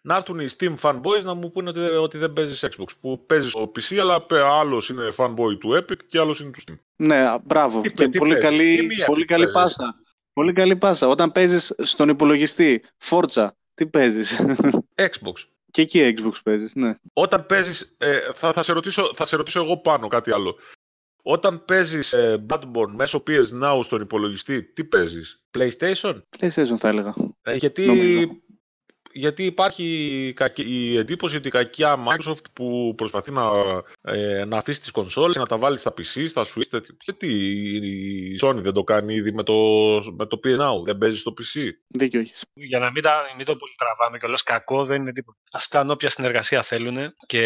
να έρθουν οι Steam fanboys να μου πούνε ότι δεν παίζεις Xbox. Που παίζεις στο PC, αλλά άλλος είναι fanboy του Epic και άλλος είναι του Steam. Ναι, μπράβο. Και πολύ καλή πάσα. Πολύ καλή πάσα. Όταν παίζεις στον υπολογιστή, Forza, τι παίζεις? Xbox. Και εκεί Xbox παίζεις, ναι. Όταν παίζεις, θα σε ρωτήσω εγώ πάνω κάτι άλλο. Όταν παίζεις Bloodborne μέσω PS Now στον υπολογιστή, τι παίζεις, PlayStation? PlayStation θα έλεγα. Γιατί υπάρχει η εντύπωση ότι η κακιά Microsoft που προσπαθεί να αφήσει τις κονσόλες, να τα βάλει στα PC, στα Switch. Γιατί η Sony δεν το κάνει ήδη με το PS Now, δεν παίζει στο PC. Δίκιο έχεις. Για να μην το πολύ τραβάμε κιόλας, κακό δεν είναι τίποτα. Ας κάνουν όποια συνεργασία θέλουν και...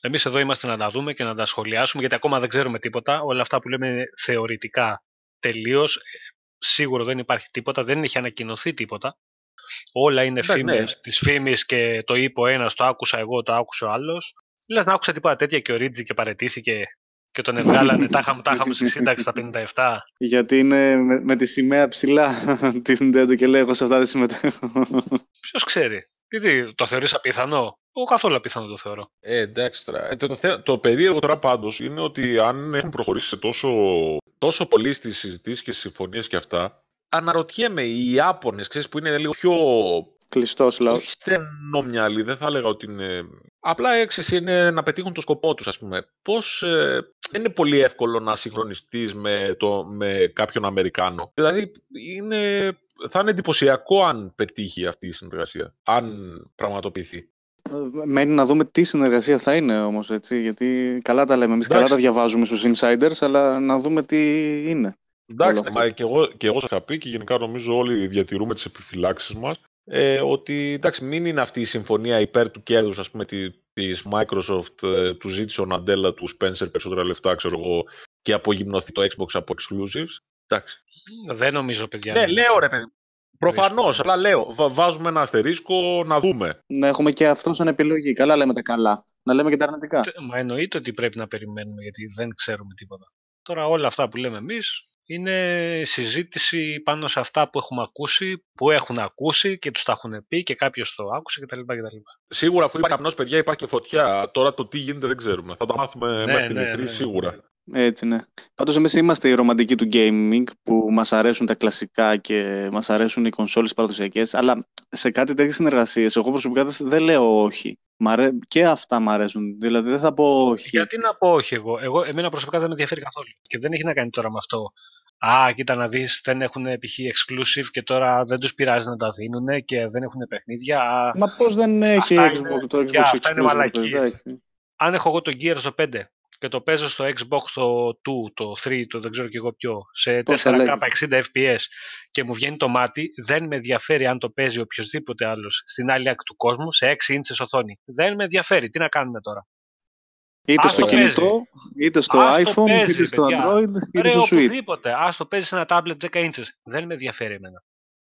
Εμείς εδώ είμαστε να τα δούμε και να τα σχολιάσουμε, γιατί ακόμα δεν ξέρουμε τίποτα. Όλα αυτά που λέμε θεωρητικά τελείως. Σίγουρο δεν υπάρχει τίποτα, δεν έχει ανακοινωθεί τίποτα. Όλα είναι φήμες, τις φήμες και το είπε ο ένας, το άκουσα εγώ, το άκουσε ο άλλος. Λες να άκουσα τίποτα τέτοια και ο Ρίτζι και παραιτήθηκε και τον εβγάλανε. Τάχαμε στη σύνταξη τα 57. Γιατί είναι με τη σημαία ψηλά τη Nintendo και λέγω σε αυτά δεν συμμετέχω. Ποιος ξέρει. Γιατί το θεωρείς απίθανο? Εγώ καθόλου απίθανο το θεωρώ. Εντάξει τώρα. Το περίεργο τώρα πάντως είναι ότι αν έχουν προχωρήσει τόσο πολύ στις συζητήσεις και συμφωνίες και αυτά, αναρωτιέμαι οι Ιάπωνες, ξέρεις, που είναι λίγο πιο κλειστός λαός. Όχι στενόμυαλοι, δεν θα έλεγα ότι είναι. Απλά έξεση είναι να πετύχουν το σκοπό τους, ας πούμε. Πώς δεν είναι πολύ εύκολο να συγχρονιστείς με κάποιον Αμερικάνο. Δηλαδή θα είναι εντυπωσιακό αν πετύχει αυτή η συνεργασία, αν πραγματοποιηθεί. Μένει να δούμε τι συνεργασία θα είναι όμως, έτσι, γιατί καλά τα λέμε εμείς, καλά τα διαβάζουμε στους insiders, αλλά να δούμε τι είναι. Εντάξει, μα και εγώ σας είχα πει και γενικά νομίζω όλοι διατηρούμε τις επιφυλάξεις μας, ότι εντάξει, μην είναι αυτή η συμφωνία υπέρ του κέρδους, ας πούμε, της Microsoft του ζήτησε ο Ναντέλα του Spencer περισσότερα λεφτά, ξέρω εγώ, και απογυμνωθεί το Xbox από exclusives. Εντάξει. Δεν νομίζω, παιδιά. Ναι, λέω ρε παιδιά. Προφανώς, αλλά λέω, βάζουμε ένα αστερίσκο να δούμε. Να έχουμε και αυτό σαν επιλογή. Καλά λέμε τα καλά. Να λέμε και τα αρνητικά. Μα εννοείται ότι πρέπει να περιμένουμε, γιατί δεν ξέρουμε τίποτα. Τώρα όλα αυτά που λέμε εμείς είναι συζήτηση πάνω σε αυτά που έχουμε ακούσει, που έχουν ακούσει και τους τα έχουν πει και κάποιος το άκουσε κτλ. Σίγουρα, αφού υπάρχει καπνός, παιδιά, υπάρχει και φωτιά. Τώρα το τι γίνεται δεν ξέρουμε. Θα τα μάθουμε μέχρι την E3 σίγουρα. Έτσι, ναι. Πάντως εμείς είμαστε οι ρομαντικοί του gaming που μας αρέσουν τα κλασικά και μας αρέσουν οι κονσόλες παραδοσιακές, αλλά σε κάτι τέτοιες συνεργασίες εγώ προσωπικά δεν λέω όχι. Και αυτά μ' αρέσουν. Δηλαδή δεν θα πω όχι. Γιατί να πω όχι εγώ. Εμένα προσωπικά δεν με ενδιαφέρει καθόλου. Και δεν έχει να κάνει τώρα με αυτό. Α, κοίτα να δεις, δεν έχουν π.χ. exclusive και τώρα δεν τους πειράζει να τα δίνουν και δεν έχουν παιχνίδια. Μα πώς δεν έχει το Xbox αυτά είναι μαλακίες. Αν έχω εγώ τον Gears 5 και το παίζω στο Xbox το 2, το 3, το δεν ξέρω και εγώ ποιο, σε 4K 60 FPS και μου βγαίνει το μάτι, δεν με ενδιαφέρει αν το παίζει οποιοδήποτε άλλος στην άλλη άκρη του κόσμου σε 6 ίντσες οθόνη. Δεν με ενδιαφέρει. Τι να κάνουμε τώρα. Είτε στο κινητό, είτε στο iPhone, είτε στο Android, είτε στο Switch. Οπουδήποτε. Ας το παίζει σε ένα tablet 10 ίντσες. Δεν με ενδιαφέρει εμένα.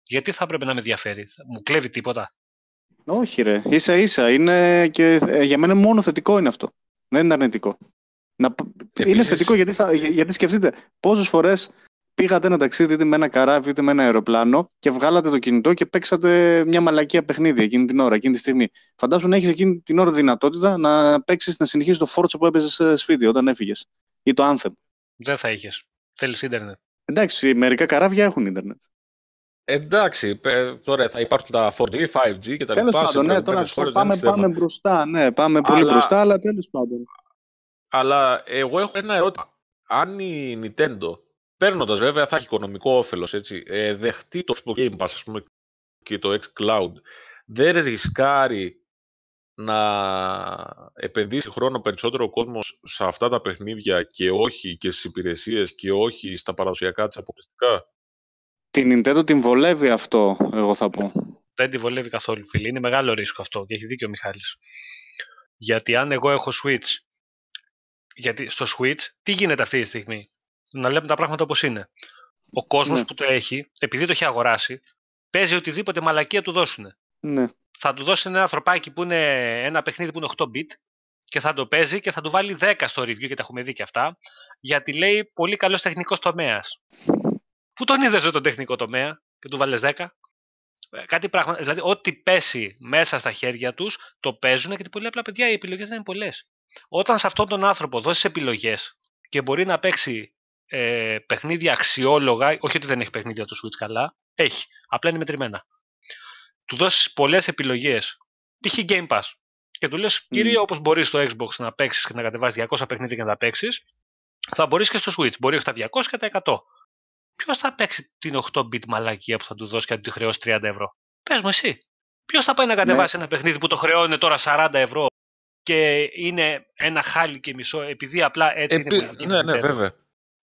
Γιατί θα πρέπει να με ενδιαφέρει. Μου κλέβει τίποτα. Όχι ρε. Ίσα ίσα. Είναι και για μένα μόνο θετικό είναι αυτό. Δεν είναι αρνητικό. Επίσης... Είναι θετικό γιατί σκεφτείτε πόσες φορές πήγατε ένα ταξίδι είτε με ένα καράβι είτε με ένα αεροπλάνο και βγάλατε το κινητό και παίξατε μια μαλακία παιχνίδι εκείνη την ώρα, εκείνη τη στιγμή. Φαντάσου να έχεις εκείνη την ώρα δυνατότητα να παίξεις, να συνεχίσεις το Fortnite που έπαιζες σπίτι όταν έφυγες ή το Anthem. Δεν θα είχες. Θέλεις ίντερνετ. Εντάξει, μερικά καράβια έχουν ίντερνετ. Εντάξει, τώρα θα υπάρχουν τα 4G, 5G και τα λοιπά. Τέλος πάντων, ναι, τώρα πάμε μπροστά, ναι, πάμε πολύ μπροστά, αλλά τέλος πάντων. Αλλά εγώ έχω ένα ερώτημα. Αν η Nintendo, παίρνοντας βέβαια θα έχει οικονομικό όφελος, έτσι, δεχτεί το Xbox Game Pass, ας πούμε, και το xCloud, δεν ρισκάρει να επενδύσει χρόνο περισσότερο κόσμος σε αυτά τα παιχνίδια και όχι και στις υπηρεσίες και όχι στα παραδοσιακά της αποκλειστικά? Την Nintendo την βολεύει αυτό, εγώ θα πω. Δεν την βολεύει καθόλου, φίλοι. Είναι μεγάλο ρίσκο αυτό και έχει δίκιο ο Μιχάλης. Γιατί αν εγώ έχω Switch, γιατί στο Switch, τι γίνεται αυτή τη στιγμή? Να λέμε τα πράγματα όπως είναι. Ο κόσμος, ναι, που το έχει, επειδή το έχει αγοράσει, παίζει οτιδήποτε μαλακία του δώσουν. Ναι. Θα του δώσει ένα ανθρωπάκι που είναι ένα παιχνίδι που είναι 8-bit και θα το παίζει και θα του βάλει 10 στο review, και τα έχουμε δει και αυτά, γιατί λέει πολύ καλός τεχνικός τομέας. Πού τον είδες τον τεχνικό τομέα και του βάλες 10? Κάτι πράγμα, δηλαδή ό,τι πέσει μέσα στα χέρια τους, το παίζουν, γιατί πολύ απλά, παιδιά, οι επιλογές δεν είναι πολλές. Όταν σε αυτόν τον άνθρωπο δώσεις επιλογές και μπορεί να παίξει παιχνίδια αξιόλογα, όχι ότι δεν έχει παιχνίδια το Switch καλά, έχει, απλά είναι μετρημένα. Του δώσεις πολλές επιλογές, π.χ. Game Pass, και του λες, κύριε, όπως μπορείς στο Xbox να παίξεις και να κατεβάσεις 200 παιχνίδια και να τα παίξεις, θα μπορείς και στο Switch, μπορεί όχι τα 200 και τα 100. Ποιος θα παίξει την 8-bit μαλακία που θα του δώσει και να του χρεώσει 30 ευρώ? Πες μου εσύ. Ποιος θα πάει να κατεβάσει ένα παιχνίδι που το χρεώνει τώρα 40 ευρώ και είναι ένα χάλι και μισό, επειδή απλά έτσι είναι μαλακή? Ναι, βέβαια.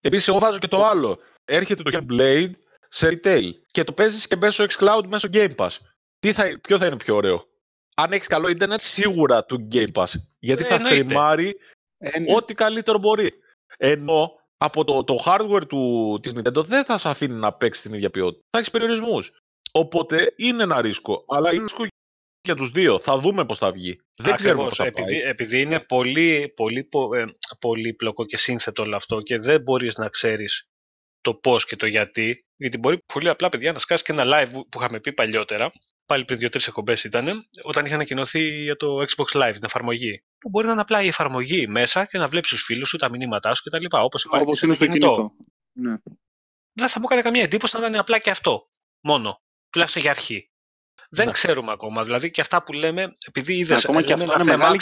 Επίσης, εγώ βάζω και το άλλο. Έρχεται το Blade σε retail και το παίζεις και μέσω xCloud, μέσω Game Pass. Ποιο θα είναι πιο ωραίο? Αν έχεις καλό ίντερνετ, σίγουρα του Game Pass. Γιατί θα στριμάρει ό,τι καλύτερο μπορεί. Ενώ από το hardware της Nintendo δεν θα σε αφήνει να παίξει την ίδια ποιότητα. Θα έχεις περιορισμούς. Οπότε είναι ένα ρίσκο. Αλλά είναι ρίσκο για τους δύο. Θα δούμε πώς θα βγει. Δεν ξέρουμε πώς θα πάει. Επειδή είναι πολύ πλοκό και σύνθετο όλο αυτό και δεν μπορείς να ξέρεις το πώς και το γιατί. Γιατί μπορεί πολύ απλά, παιδιά, να σκάσει και ένα live που είχαμε πει παλιότερα. Πάλι πριν 2-3 εκπομπές ήταν, όταν είχε ανακοινωθεί για το Xbox Live, την εφαρμογή. Που μπορεί να είναι απλά η εφαρμογή μέσα και να βλέπεις τους φίλους σου, τα μηνύματά σου κτλ. Όπως είναι στο κινητό. Ναι. Δεν θα μου έκανε καμία εντύπωση να είναι απλά και αυτό. Μόνο. Τουλάχιστον για αρχή. Δεν ξέρουμε ακόμα. Δηλαδή και αυτά που λέμε, επειδή είδες ένα θέμα,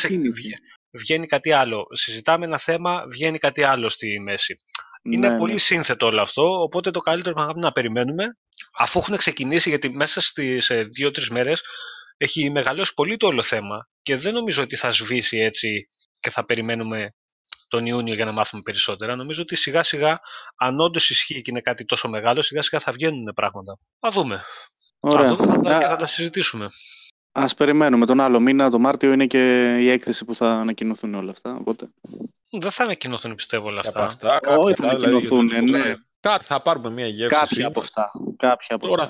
βγαίνει κάτι άλλο. Συζητάμε ένα θέμα, βγαίνει κάτι άλλο στη μέση. Είναι πολύ σύνθετο όλο αυτό, οπότε το καλύτερο είναι να περιμένουμε, αφού έχουν ξεκινήσει, γιατί μέσα στις 2-3 μέρες έχει μεγαλώσει πολύ το όλο θέμα και δεν νομίζω ότι θα σβήσει έτσι και θα περιμένουμε τον Ιούνιο για να μάθουμε περισσότερα. Νομίζω ότι σιγά σιγά, αν όντως ισχύει και είναι κάτι τόσο μεγάλο, σιγά σιγά θα βγαίνουν πράγματα. Θα δούμε. Ωραία. Θα δούμε και θα τα συζητήσουμε. Ας περιμένουμε τον άλλο μήνα, το Μάρτιο είναι και η έκθεση που θα ανακοινωθούν όλα αυτά. Οπότε... Δεν θα ανακοινωθούν, πιστεύω, όλα αυτά. Όχι, θα ανακοινωθούν, ναι. Κάτι θα πάρουμε μια γεύση. Κάποια από αυτά. Τώρα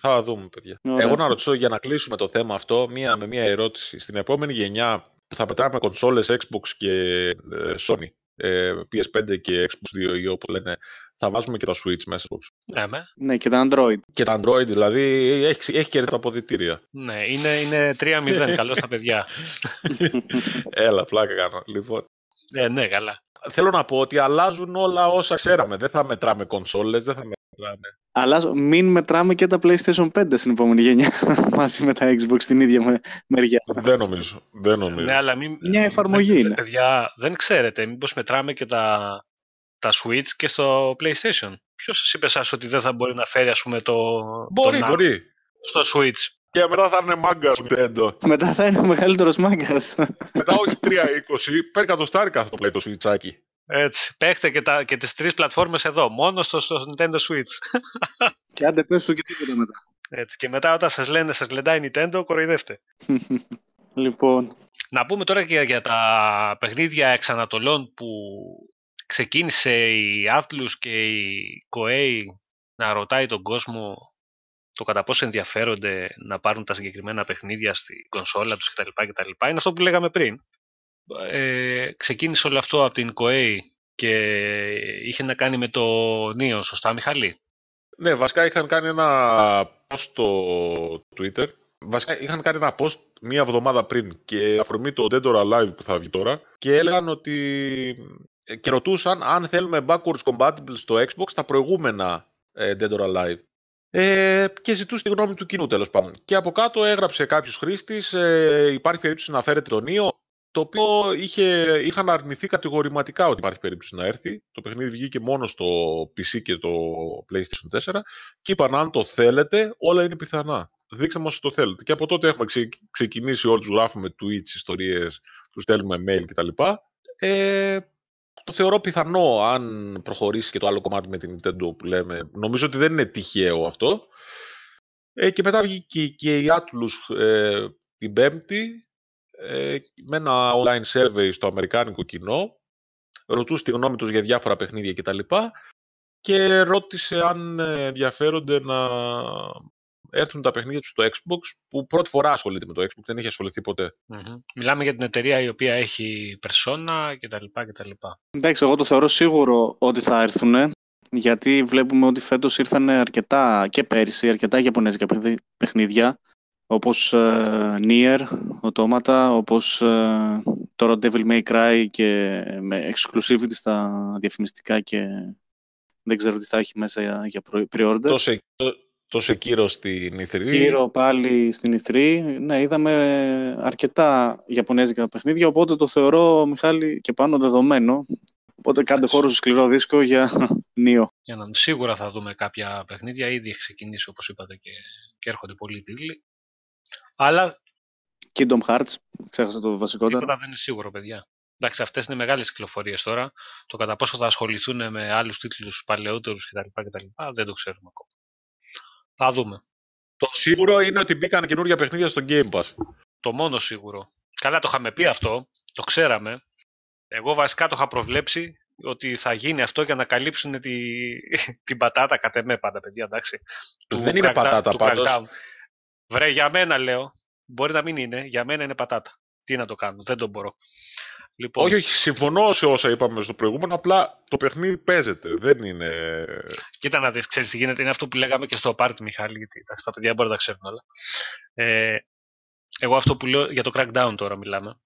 θα δούμε, παιδιά. Ωραία. Εγώ να ρωτήσω για να κλείσουμε το θέμα αυτό με μια ερώτηση. Στην επόμενη γενιά που θα πετάμε κονσόλες Xbox και Sony, PS5 και Xbox 2 ή όπως λένε, θα βάζουμε και τα Switch μέσα στο Ναι, και τα Android. Και τα Android, δηλαδή έχει και τα αποδυτήρια. Ναι, είναι 3-0, καλώς τα παιδιά. Έλα, πλάκα κάνω. Λοιπόν. Ναι, καλά. Θέλω να πω ότι αλλάζουν όλα όσα ξέραμε. Δεν θα μετράμε κονσόλες, δεν θα μετράμε. Αλλά μην μετράμε και τα PlayStation 5 στην επόμενη γενιά μαζί με τα Xbox την ίδια μεριά. Δεν νομίζω. Ναι, αλλά μην... Μια εφαρμογή είναι. Παιδιά, δεν ξέρετε, μήπως μετράμε και τα Switch και στο PlayStation. Ποιος σας είπε σας ότι δεν θα μπορεί να φέρει, ας πούμε, Μπορεί. Στο Switch. Και μετά θα είναι μάγκας ο Nintendo. Μετά θα είναι ο μεγαλύτερος μάγκας. Μετά όχι 3-20, 5 εκατοστάρικα θα το πλέει το Switchάκι. Έτσι, παίχτε και τις τρεις πλατφόρμες εδώ, μόνο στο Nintendo Switch. Και άντε πες του και τίποτα μετά. Έτσι, και μετά όταν σας λεντάει Nintendo, κοροϊδεύτε. Λοιπόν. Να πούμε τώρα και για τα παιχνίδια εξανατολών που ξεκίνησε η Atlus και η Koei να ρωτάει τον κόσμο το κατά πόσο ενδιαφέρονται να πάρουν τα συγκεκριμένα παιχνίδια στην κονσόλα τους κτλ. Είναι αυτό που λέγαμε πριν. Ξεκίνησε όλο αυτό από την Koei και είχε να κάνει με το NieR, σωστά Μιχαλή? Ναι, βασικά είχαν κάνει ένα post στο Twitter. Βασικά είχαν κάνει ένα post μία εβδομάδα πριν και αφορμή το Dead or Alive που θα βγει τώρα και έλεγαν ότι... και ρωτούσαν αν θέλουμε backwards compatible στο Xbox τα προηγούμενα Dead or Alive. Και ζητούσε τη γνώμη του κοινού, τέλος πάντων. Και από κάτω έγραψε κάποιος χρήστης, υπάρχει περίπτωση να φέρετε το NieR, το οποίο είχαν αρνηθεί κατηγορηματικά ότι υπάρχει περίπτωση να έρθει. Το παιχνίδι βγήκε μόνο στο PC και το PlayStation 4 και είπαν αν το θέλετε όλα είναι πιθανά. Δείξτε μας ότι το θέλετε. Και από τότε έχουμε ξεκινήσει όλοι, τους γράφουμε tweets, ιστορίες, τους στέλνουμε mail κτλ. Το θεωρώ πιθανό αν προχωρήσει και το άλλο κομμάτι με την Nintendo που λέμε. Νομίζω ότι δεν είναι τυχαίο αυτό. Και μετά βγήκε και η Atlus την Πέμπτη με ένα online survey στο αμερικάνικο κοινό. Ρωτούσε τη γνώμη τους για διάφορα παιχνίδια κτλ. Και ρώτησε αν ενδιαφέρονται να έρθουν τα παιχνίδια τους στο Xbox, που πρώτη φορά ασχολείται με το Xbox, δεν είχε ασχοληθεί ποτέ. Mm-hmm. Μιλάμε για την εταιρεία η οποία έχει Persona κτλ. Εντάξει, εγώ το θεωρώ σίγουρο ότι θα έρθουν, γιατί βλέπουμε ότι φέτος ήρθαν αρκετά και πέρυσι, αρκετά γιαπωνέζικα παιχνίδια, όπως NieR Automata, όπως τώρα Devil May Cry και με exclusivity στα διαφημιστικά και δεν ξέρω τι θα έχει μέσα για pre-order. Το Sekiro στην E3. Sekiro πάλι στην E3. Ναι, είδαμε αρκετά ιαπωνέζικα παιχνίδια, οπότε το θεωρώ, Μιχάλη, και πάνω δεδομένο. Οπότε κάντε χώρο στο σκληρό δίσκο για NieR. Για να σίγουρα θα δούμε κάποια παιχνίδια. Ήδη έχει ξεκινήσει, όπως είπατε, και έρχονται πολλοί τίτλοι. Αλλά... Kingdom Hearts, ξέχασα το βασικότερο. Τίποτα δεν είναι σίγουρο, παιδιά. Εντάξει, αυτές είναι μεγάλες κυκλοφορίες τώρα. Το κατά πόσο θα ασχοληθούν με άλλους τίτλους παλαιότερους κτλ. Δεν το ξέρουμε ακόμα. Θα δούμε. Το σίγουρο είναι ότι μπήκαν καινούργια παιχνίδια στο Game Pass. Το μόνο σίγουρο. Καλά, το είχαμε πει αυτό, το ξέραμε. Εγώ βασικά το είχα προβλέψει ότι θα γίνει αυτό για να καλύψουν την πατάτα κατ' εμέ πάντα, παιδιά, εντάξει. Δεν είναι πατάτα πάντως. Βρε, για μένα λέω, μπορεί να μην είναι, για μένα είναι πατάτα. Τι να το κάνω, δεν το μπορώ. Λοιπόν... Όχι, συμφωνώ σε όσα είπαμε στο προηγούμενο, απλά το παιχνίδι παίζεται, δεν είναι... Κοίτα να δεις, ξέρεις τι γίνεται, είναι αυτό που λέγαμε και στο πάρτι, Μιχάλη, γιατί τα παιδιά μπορεί να τα ξέρουν όλα. Εγώ αυτό που λέω για το Crackdown τώρα μιλάμε,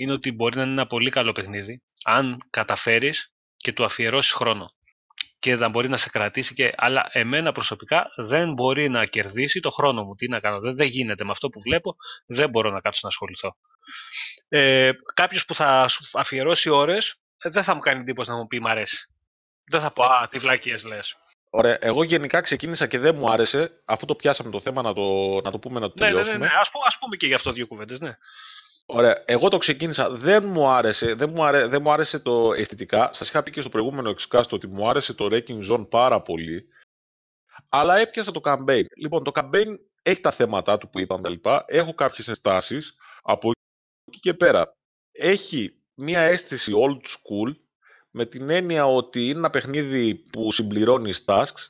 είναι ότι μπορεί να είναι ένα πολύ καλό παιχνίδι, αν καταφέρεις και του αφιερώσεις χρόνο και να μπορεί να σε κρατήσει και... Αλλά εμένα προσωπικά δεν μπορεί να κερδίσει το χρόνο μου. Τι να κάνω, δεν γίνεται με αυτό που βλέπω, δεν μπορώ να κάτσω να ασχοληθώ. Κάποιος που θα αφιερώσει ώρες δεν θα μου κάνει εντύπωση να μου πει μ' αρέσει. Δεν θα πω «Α, τι βλακίες λες». Ωραία, εγώ γενικά ξεκίνησα και δεν μου άρεσε. Αφού το πιάσαμε το θέμα να το πούμε, να το τελειώσουμε. Ναι. Ας πούμε και γι' αυτό δύο κουβέντες, ναι. Ωραία, εγώ το ξεκίνησα, δεν μου άρεσε το αισθητικά. Σας είχα πει και στο προηγούμενο XCast ότι μου άρεσε το Wrecking Zone πάρα πολύ. Αλλά έπιασα το campaign. Λοιπόν, το campaign έχει τα θέματα του που είπαμε τα λοιπά. Έχω κάποιες ενστάσεις. Από εκεί και πέρα έχει μια αίσθηση old school, με την έννοια ότι είναι ένα παιχνίδι που συμπληρώνει tasks.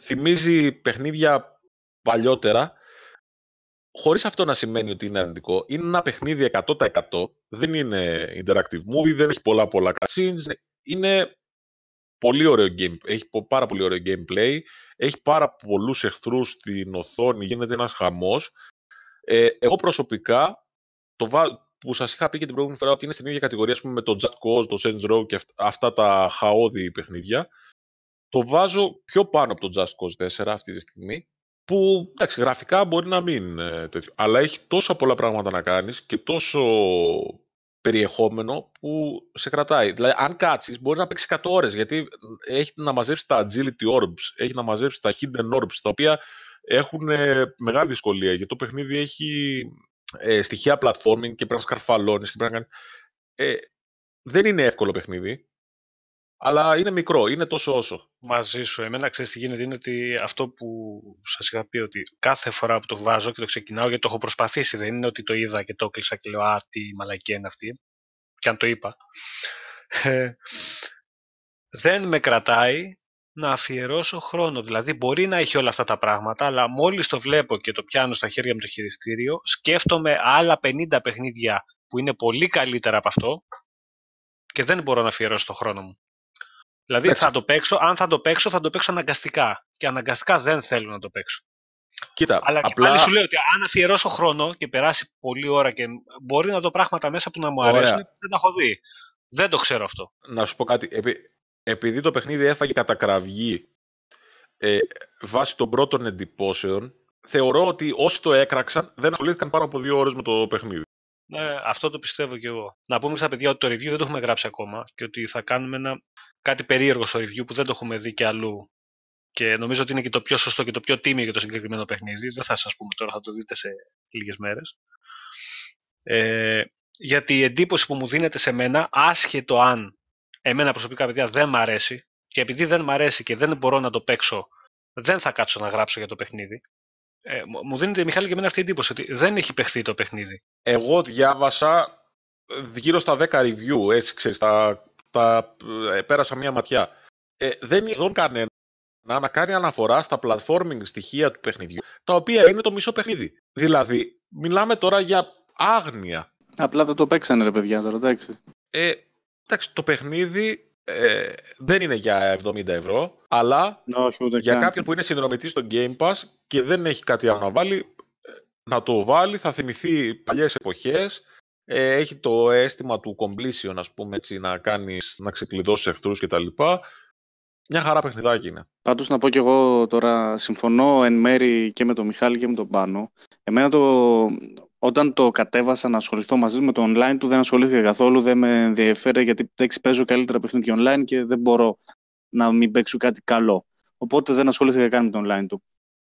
Θυμίζει παιχνίδια παλιότερα, χωρίς αυτό να σημαίνει ότι είναι αρνητικό. Είναι ένα παιχνίδι 100%. Δεν είναι interactive movie, δεν έχει πολλά cutscenes. Είναι πολύ ωραίο game. Έχει πάρα πολύ ωραίο gameplay. Έχει πάρα πολλούς εχθρούς στην οθόνη. Γίνεται ένας χαμός. Εγώ προσωπικά, που σας είχα πει και την προηγούμενη φορά ότι είναι στην ίδια κατηγορία πούμε, με το Just Cause, το Saints Row και αυτά τα χαώδη παιχνίδια, το βάζω πιο πάνω από το Just Cause 4 αυτή τη στιγμή, που εντάξει, γραφικά μπορεί να μην τέτοιο, αλλά έχει τόσα πολλά πράγματα να κάνεις και τόσο περιεχόμενο που σε κρατάει. Δηλαδή, αν κάτσεις, μπορεί να παίξεις 100 ώρες, γιατί έχει να μαζέψει τα agility orbs, έχει να μαζέψει τα hidden orbs, τα οποία έχουν μεγάλη δυσκολία, γιατί το παιχνίδι έχει στοιχεία platforming και πρέπει να σκαρφαλώνεις και πρέπει να κάνεις. Δεν είναι εύκολο παιχνίδι, αλλά είναι μικρό, είναι τόσο όσο. Μαζί σου. Εμένα ξέρεις τι γίνεται, είναι ότι αυτό που σας είχα πει ότι κάθε φορά που το βάζω και το ξεκινάω, γιατί το έχω προσπαθήσει, δεν είναι ότι το είδα και το κλείσα και λέω «Α, τι μαλακία είναι αυτή», και αν το είπα. Δεν με κρατάει να αφιερώσω χρόνο. Δηλαδή μπορεί να έχει όλα αυτά τα πράγματα, αλλά μόλις το βλέπω και το πιάνω στα χέρια μου το χειριστήριο, σκέφτομαι άλλα 50 παιχνίδια που είναι πολύ καλύτερα από αυτό και δεν μπορώ να αφιερώσω το χρόνο μου. Δηλαδή θα το παίξω, αν θα το παίξω, θα το παίξω αναγκαστικά. Και αναγκαστικά δεν θέλω να το παίξω. Κοίτα, αλλά απλά... πάλι σου λέω ότι αν αφιερώσω χρόνο και περάσει πολλή ώρα και μπορεί να δω πράγματα μέσα που να μου αρέσουν, δεν τα έχω δει. Δεν το ξέρω αυτό. Να σου πω κάτι. Επειδή το παιχνίδι έφαγε κατά κραυγή βάσει των πρώτων εντυπώσεων, θεωρώ ότι όσοι το έκραξαν δεν ασχολήθηκαν πάνω από 2 ώρες με το παιχνίδι. Αυτό το πιστεύω και εγώ. Να πούμε στα παιδιά ότι το review δεν το έχουμε γράψει ακόμα και ότι θα κάνουμε κάτι περίεργο στο review που δεν το έχουμε δει και αλλού. Και νομίζω ότι είναι και το πιο σωστό και το πιο τίμιο για το συγκεκριμένο παιχνίδι. Δεν θα σας πούμε τώρα, θα το δείτε σε λίγες μέρες. Γιατί η εντύπωση που μου δίνεται σε μένα, άσχετο αν εμένα προσωπικά παιδιά δεν μ' αρέσει, και επειδή δεν μ' αρέσει και δεν μπορώ να το παίξω, δεν θα κάτσω να γράψω για το παιχνίδι. Μου δίνεται, Μιχάλη, και εμένα αυτή η εντύπωση ότι δεν έχει παιχθεί το παιχνίδι. Εγώ διάβασα γύρω στα 10 review, έτσι ξέρεις, πέρασα μία ματιά. Δεν είδω κανένα να κάνει αναφορά στα platforming στοιχεία του παιχνιδιού, τα οποία είναι το μισό παιχνίδι. Δηλαδή, μιλάμε τώρα για άγνοια. Απλά δεν το παίξανε ρε παιδιά τώρα, εντάξει. Εντάξει, το παιχνίδι δεν είναι για 70 ευρώ, αλλά για κάποιον που είναι συνδρομητής στο Game Pass και δεν έχει κάτι άλλο να βάλει, να το βάλει, θα θυμηθεί παλιές εποχές, έχει το αίσθημα του completion, ας πούμε, έτσι, να ξεκλειδώσεις εχθρούς κτλ. Μια χαρά παιχνιδάκι είναι. Πάντως να πω κι εγώ τώρα, συμφωνώ εν μέρη και με τον Μιχάλη και με τον Πάνο. Εμένα όταν το κατέβασα να ασχοληθώ μαζί του με το online του, δεν ασχολήθηκα καθόλου, δεν με ενδιαφέρε, γιατί παίζω καλύτερα παιχνίδια online και δεν μπορώ να μην παίξω κάτι καλό. Οπότε δεν ασχολήθηκα καν με το online του.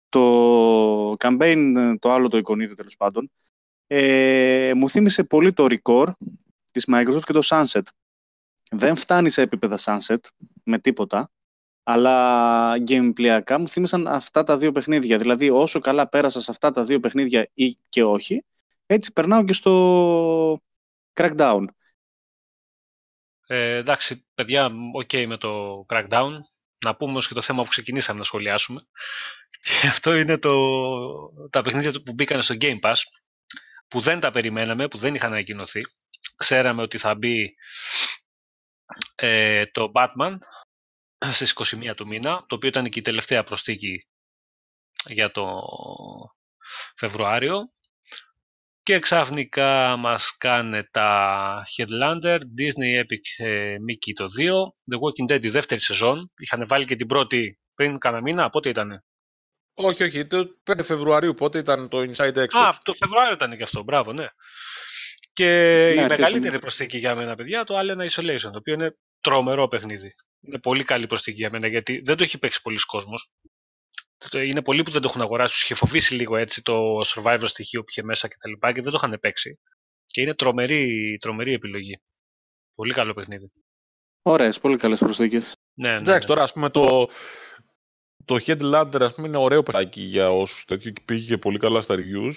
Το campaign, το άλλο το εικονίδιο τέλος πάντων, μου θύμισε πολύ το Record της Microsoft και το Sunset. Δεν φτάνει σε επίπεδα Sunset με τίποτα, αλλά gameplayικά μου θύμισαν αυτά τα δύο παιχνίδια. Δηλαδή όσο καλά πέρασα σε αυτά τα δύο παιχνίδια ή και όχι, έτσι περνάω και στο Crackdown. Εντάξει, παιδιά, ok με το Crackdown. Να πούμε όμως και το θέμα που ξεκινήσαμε να σχολιάσουμε. Και αυτό είναι τα παιχνίδια που μπήκαν στο Game Pass, που δεν τα περιμέναμε, που δεν είχαν ανακοινωθεί. Ξέραμε ότι θα μπει το Batman στις 21 του μήνα, το οποίο ήταν και η τελευταία προσθήκη για το Φεβρουάριο. Και ξαφνικά μας κάνε τα Headlander, Disney Epic Mickey το 2, The Walking Dead τη δεύτερη σεζόν. Είχαν βάλει και την πρώτη πριν κάνα μήνα, πότε ήτανε? Όχι, το 5 Φεβρουαρίου πότε ήταν το Inside Xbox. Α, το Φεβρουάριο ήταν και αυτό, μπράβο, ναι. Και η μεγαλύτερη προσθήκη για μένα, παιδιά, το Alien Isolation, το οποίο είναι τρομερό παιχνίδι. Είναι πολύ καλή προσθήκη για μένα, γιατί δεν το έχει παίξει πολλοί κόσμος. Είναι πολλοί που δεν το έχουν αγοράσει, τους είχε φοβήσει λίγο έτσι το survivor στοιχείο που είχε μέσα κτλ. Και δεν το είχαν παίξει. Και είναι τρομερή επιλογή. Πολύ καλό παιχνίδι. Ωραίες, πολύ καλές προσθήκες. Ναι. Εντάξει, τώρα ας πούμε Το Headlander, ας πούμε, είναι ωραίο παιχνάκι για όσους τέτοιο και πήγε πολύ καλά στα reviews.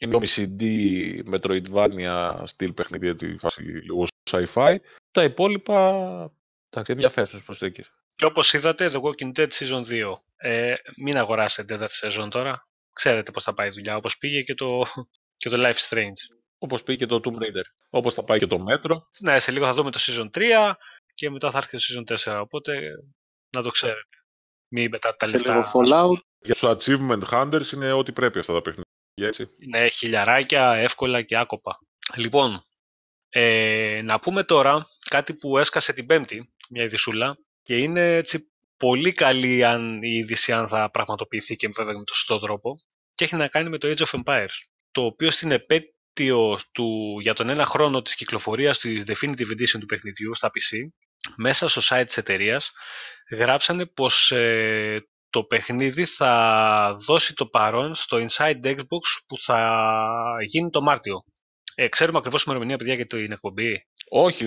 Είναι το CD Metroidvania στυλ παιχνίδι, για τη φάση λίγο sci-fi. Τα υπόλοιπα, εντάξει, ενδιαφέρουσες προσθήκες. Και όπως είδατε, The Walking Dead Season 2. Μην αγοράσετε τέταρτη σεζόν τώρα. Ξέρετε πώς θα πάει η δουλειά, όπως πήγε και το Life Strange. Όπως πήγε και το Tomb Raider. Όπως θα πάει και το Metro. Ναι, σε λίγο θα δούμε το Season 3 και μετά θα έρθει το Season 4. Οπότε, να το ξέρετε. Μην πετάτε τα λεφτά. Για τους achievement hunters είναι ό,τι πρέπει αυτά τα παιχνίδια, έτσι. Ναι, χιλιαράκια, εύκολα και άκοπα. Λοιπόν, να πούμε τώρα κάτι που έσκασε την Πέμπτη, μια ειδησούλα, και είναι έτσι πολύ καλή η είδηση αν θα πραγματοποιηθεί και βέβαια με τον σωστό τρόπο, και έχει να κάνει με το Age of Empires, το οποίο στην επέτειο για τον ένα χρόνο της κυκλοφορίας της Definitive Edition του παιχνιδιού στα PC, μέσα στο site της εταιρείας γράψανε πως το παιχνίδι θα δώσει το παρόν στο Inside Xbox που θα γίνει το Μάρτιο. Ξέρουμε ακριβώς ημερομηνία, παιδιά, για την εκπομπή. Όχι,